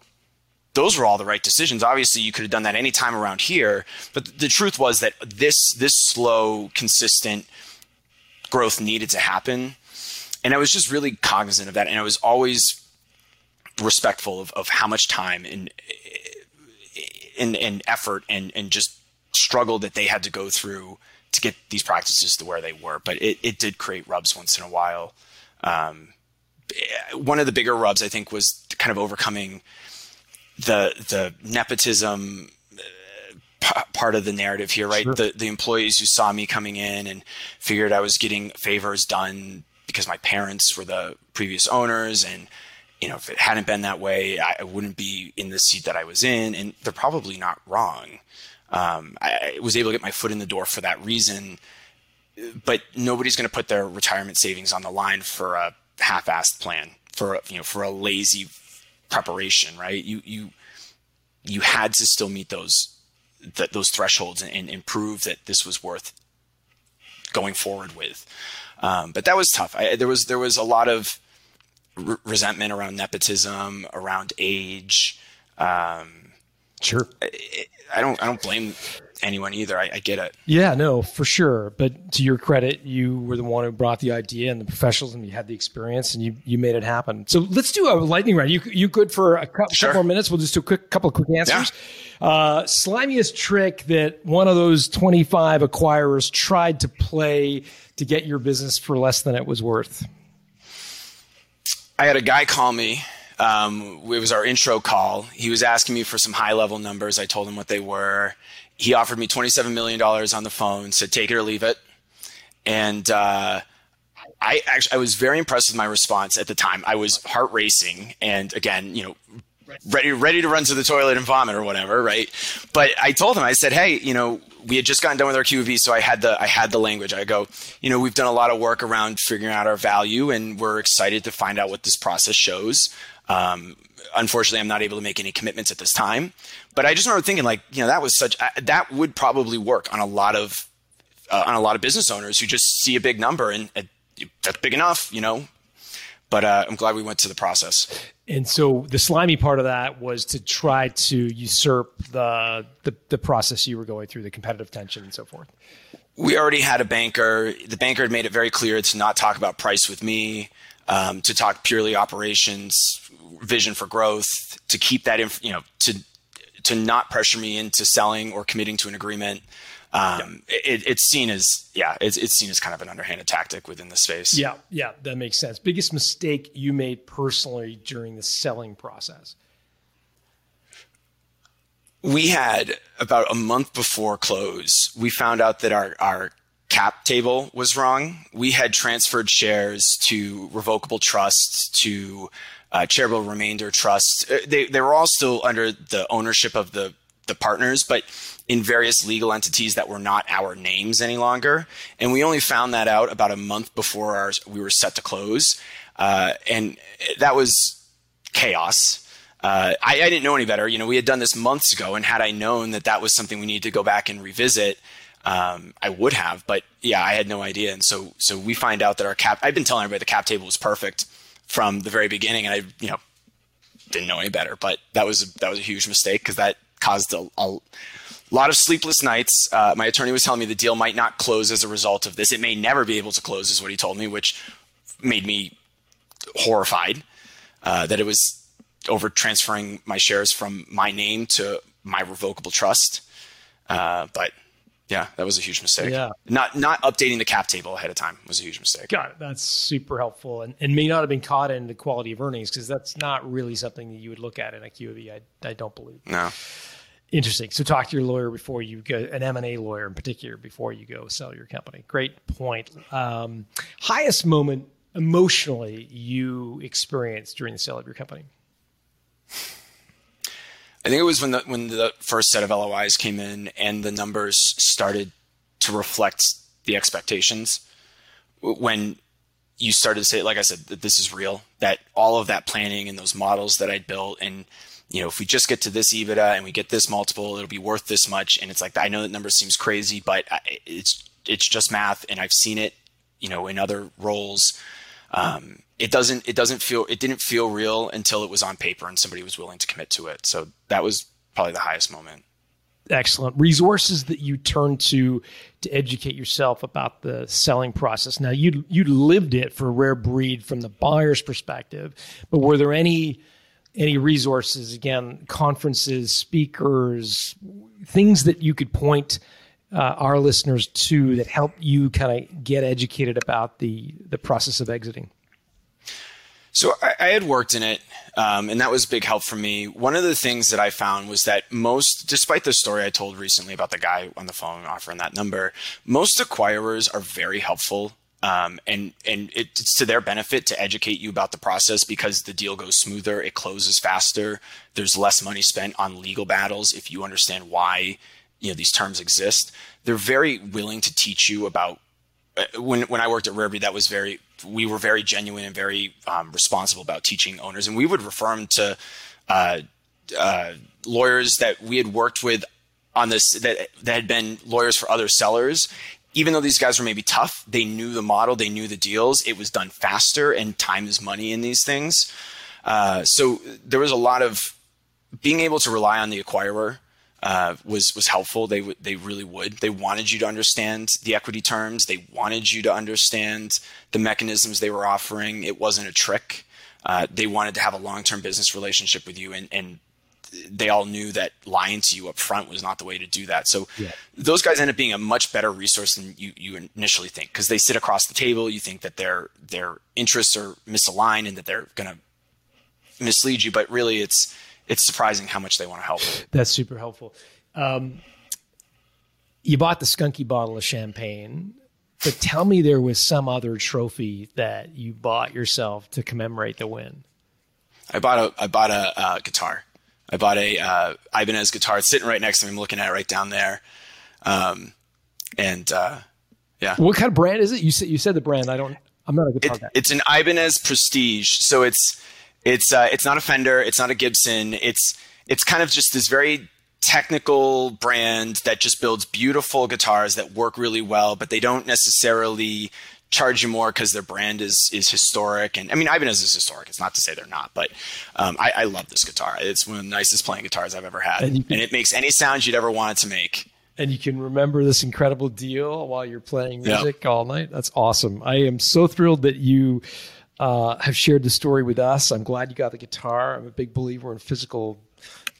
those were all the right decisions. Obviously, you could have done that any time around here, but the truth was that this this slow, consistent growth needed to happen, and I was just really cognizant of that, and I was always respectful of, of how much time and and, and effort and, and just struggle that they had to go through to get these practices to where they were. But it, it did create rubs once in a while. Um, one of the bigger rubs, I think, was kind of overcoming the the nepotism part of the narrative here, right? Sure. The the employees who saw me coming in and figured I was getting favors done because my parents were the previous owners, and you know, if it hadn't been that way, I, I wouldn't be in the seat that I was in. And they're probably not wrong. Um, I, I was able to get my foot in the door for that reason. But nobody's going to put their retirement savings on the line for a half-assed plan, for, you know, for a lazy preparation, right? You you you had to still meet those the, those thresholds and, and, and prove that this was worth going forward with. Um, but that was tough. I, there was there was a lot of re- resentment around nepotism, around age. Um, sure, I, I don't I don't blame anyone either. I, I get it. Yeah, no, for sure. But to your credit, you were the one who brought the idea and the professionals, and you had the experience, and you you made it happen. So let's do a lightning round. You you good for a couple, sure. couple more minutes? We'll just do a quick couple of quick answers. Yeah. Uh, slimiest trick that one of those twenty-five acquirers tried to play to get your business for less than it was worth. I had a guy call me. Um, it was our intro call. He was asking me for some high level numbers. I told him what they were. He offered me twenty-seven million dollars on the phone, said, take it or leave it. And uh, I actually, I was very impressed with my response at the time. I was heart racing. And again, you know, ready, ready to run to the toilet and vomit or whatever. Right. But I told him, I said, hey, you know, we had just gotten done with our Q V. So I had the, I had the language. I go, you know, we've done a lot of work around figuring out our value, and we're excited to find out what this process shows. Um, unfortunately, I'm not able to make any commitments at this time, but I just remember thinking, like, you know, that was such, I, that would probably work on a lot of, uh, on a lot of business owners who just see a big number and uh, that's big enough, you know, but, uh, I'm glad we went to the process. And so the slimy part of that was to try to usurp the, the, the process you were going through, the competitive tension and so forth. We already had a banker. The banker had made it very clear to not talk about price with me, um, to talk purely operations, vision for growth, to keep that, inf- you know, to, to not pressure me into selling or committing to an agreement. Um, yeah. it, it's seen as, yeah, it's, it's seen as kind of an underhanded tactic within the space. Yeah. Yeah. That makes sense. Biggest mistake you made personally during the selling process? We had about a month before close, we found out that our, our cap table was wrong. We had transferred shares to revocable trusts, to Uh, charitable remainder trust. They they were all still under the ownership of the the partners, but in various legal entities that were not our names any longer. And we only found that out about a month before our, we were set to close. Uh, and that was chaos. Uh, I, I didn't know any better. You know, we had done this months ago, and had I known that that was something we needed to go back and revisit, um, I would have. But yeah, I had no idea. And so so we find out that our cap, I've been telling everybody the cap table was perfect from the very beginning, and I, you know, didn't know any better. But that was a, that was a huge mistake, because that caused a, a lot of sleepless nights. Uh, my attorney was telling me the deal might not close as a result of this. It may never be able to close, is what he told me, which made me horrified uh, that it was over transferring my shares from my name to my revocable trust. Uh, but yeah, that was a huge mistake. Yeah. Not not updating the cap table ahead of time was a huge mistake. Got it. That's super helpful, and, and may not have been caught in the quality of earnings, because that's not really something that you would look at in a Q V, I, I don't believe. No. Interesting. So talk to your lawyer before you go, an M and A lawyer in particular, before you go sell your company. Great point. Um, highest moment emotionally you experienced during the sale of your company? I think it was when the when the first set of L O Is came in and the numbers started to reflect the expectations. When you started to say, like I said, that this is real, that all of that planning and those models that I built, and, you know, if we just get to this EBITDA and we get this multiple, it'll be worth this much. And it's like, I know that number seems crazy, but it's it's just math, and I've seen it, you know, in other roles. Um, it doesn't, it doesn't feel, it didn't feel real until it was on paper and somebody was willing to commit to it. So that was probably the highest moment. Excellent. Resources that you turn to, to educate yourself about the selling process. Now you, you lived it for Rare Breed from the buyer's perspective, but were there any, any resources, again, conferences, speakers, things that you could point Uh, our listeners too, that help you kind of get educated about the, the process of exiting? So I, I had worked in it, um, and that was a big help for me. One of the things that I found was that most, despite the story I told recently about the guy on the phone offering that number, most acquirers are very helpful Um, and and it's to their benefit to educate you about the process, because the deal goes smoother, it closes faster, there's less money spent on legal battles if you understand why, you know, these terms exist. They're very willing to teach you about. When when I worked at Rare Breed, that was very. We were very genuine and very um, responsible about teaching owners, and we would refer them to uh, uh, lawyers that we had worked with on this that that had been lawyers for other sellers. Even though these guys were maybe tough, they knew the model, they knew the deals. It was done faster, and time is money in these things. Uh, so there was a lot of being able to rely on the acquirer uh, was was helpful. They w- they really would. They wanted you to understand the equity terms. They wanted you to understand the mechanisms they were offering. It wasn't a trick. Uh, they wanted to have a long-term business relationship with you, and and. They all knew that lying to you up front was not the way to do that. So yeah. Those guys end up being a much better resource than you, you initially think, because they sit across the table. You think that their their interests are misaligned and that they're going to mislead you, but really it's it's surprising how much they want to help. That's super helpful. Um, you bought the skunky bottle of champagne, but tell me there was some other trophy that you bought yourself to commemorate the win. I bought a I bought a uh, guitar. I bought a uh, Ibanez guitar. It's sitting right next to me. I'm looking at it right down there. Um, and uh, yeah. What kind of brand is it? You said you said the brand. I don't. I'm not a guitar it, guy. It's an Ibanez Prestige. So it's it's uh, it's not a Fender. It's not a Gibson. It's it's kind of just this very technical brand that just builds beautiful guitars that work really well, but they don't necessarily charge you more because their brand is is historic. And I mean, Ibanez is historic. It's not to say they're not, but um, I, I love this guitar. It's one of the nicest playing guitars I've ever had. And, can, and it makes any sound you'd ever want it to make. And you can remember this incredible deal while you're playing music yep. all night. That's awesome. I am so thrilled that you uh, have shared the story with us. I'm glad you got the guitar. I'm a big believer in physical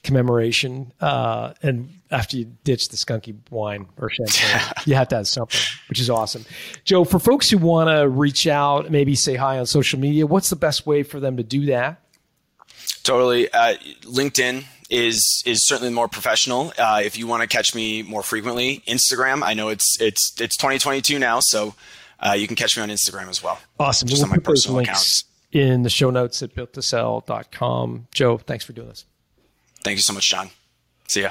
commemoration. Uh, and after you ditch the skunky wine or champagne, you have to have something, which is awesome. Joe, for folks who want to reach out, maybe say hi on social media, what's the best way for them to do that? Totally. Uh, LinkedIn is is certainly more professional. Uh, if you want to catch me more frequently, Instagram. I know it's it's it's twenty twenty-two now, so uh, you can catch me on Instagram as well. Awesome. Just we'll on my personal accounts. In the show notes at built to sell dot com. Joe, thanks for doing this. Thank you so much, John. See ya.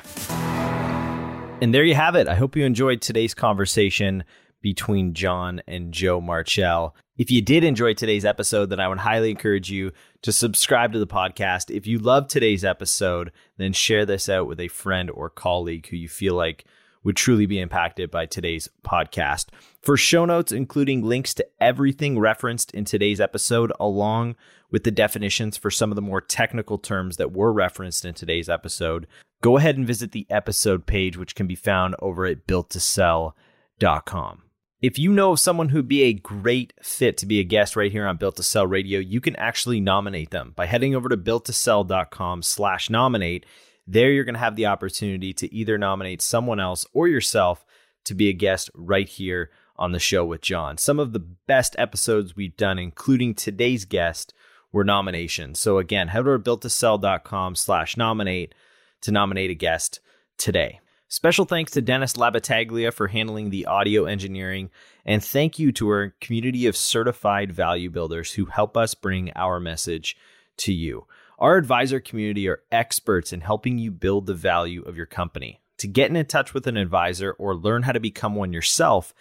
And there you have it. I hope you enjoyed today's conversation between John and Joe Marchell. If you did enjoy today's episode, then I would highly encourage you to subscribe to the podcast. If you loved today's episode, then share this out with a friend or colleague who you feel like would truly be impacted by today's podcast. For show notes, including links to everything referenced in today's episode, along with the definitions for some of the more technical terms that were referenced in today's episode, go ahead and visit the episode page, which can be found over at built to sell dot com. If you know of someone who'd be a great fit to be a guest right here on Built to Sell Radio, you can actually nominate them by heading over to built to sell dot com slash nominate. There, you're going to have the opportunity to either nominate someone else or yourself to be a guest right here on the show with John. Some of the best episodes we've done, including today's guest, were nominations. So again, head over to built to sell dot com slash nominate to nominate a guest today. Special thanks to Dennis Labataglia for handling the audio engineering, and thank you to our community of certified value builders who help us bring our message to you. Our advisor community are experts in helping you build the value of your company. To get in touch with an advisor or learn how to become one yourself,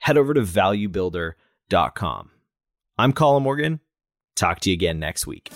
head over to value builder dot com. I'm Colin Morgan. Talk to you again next week.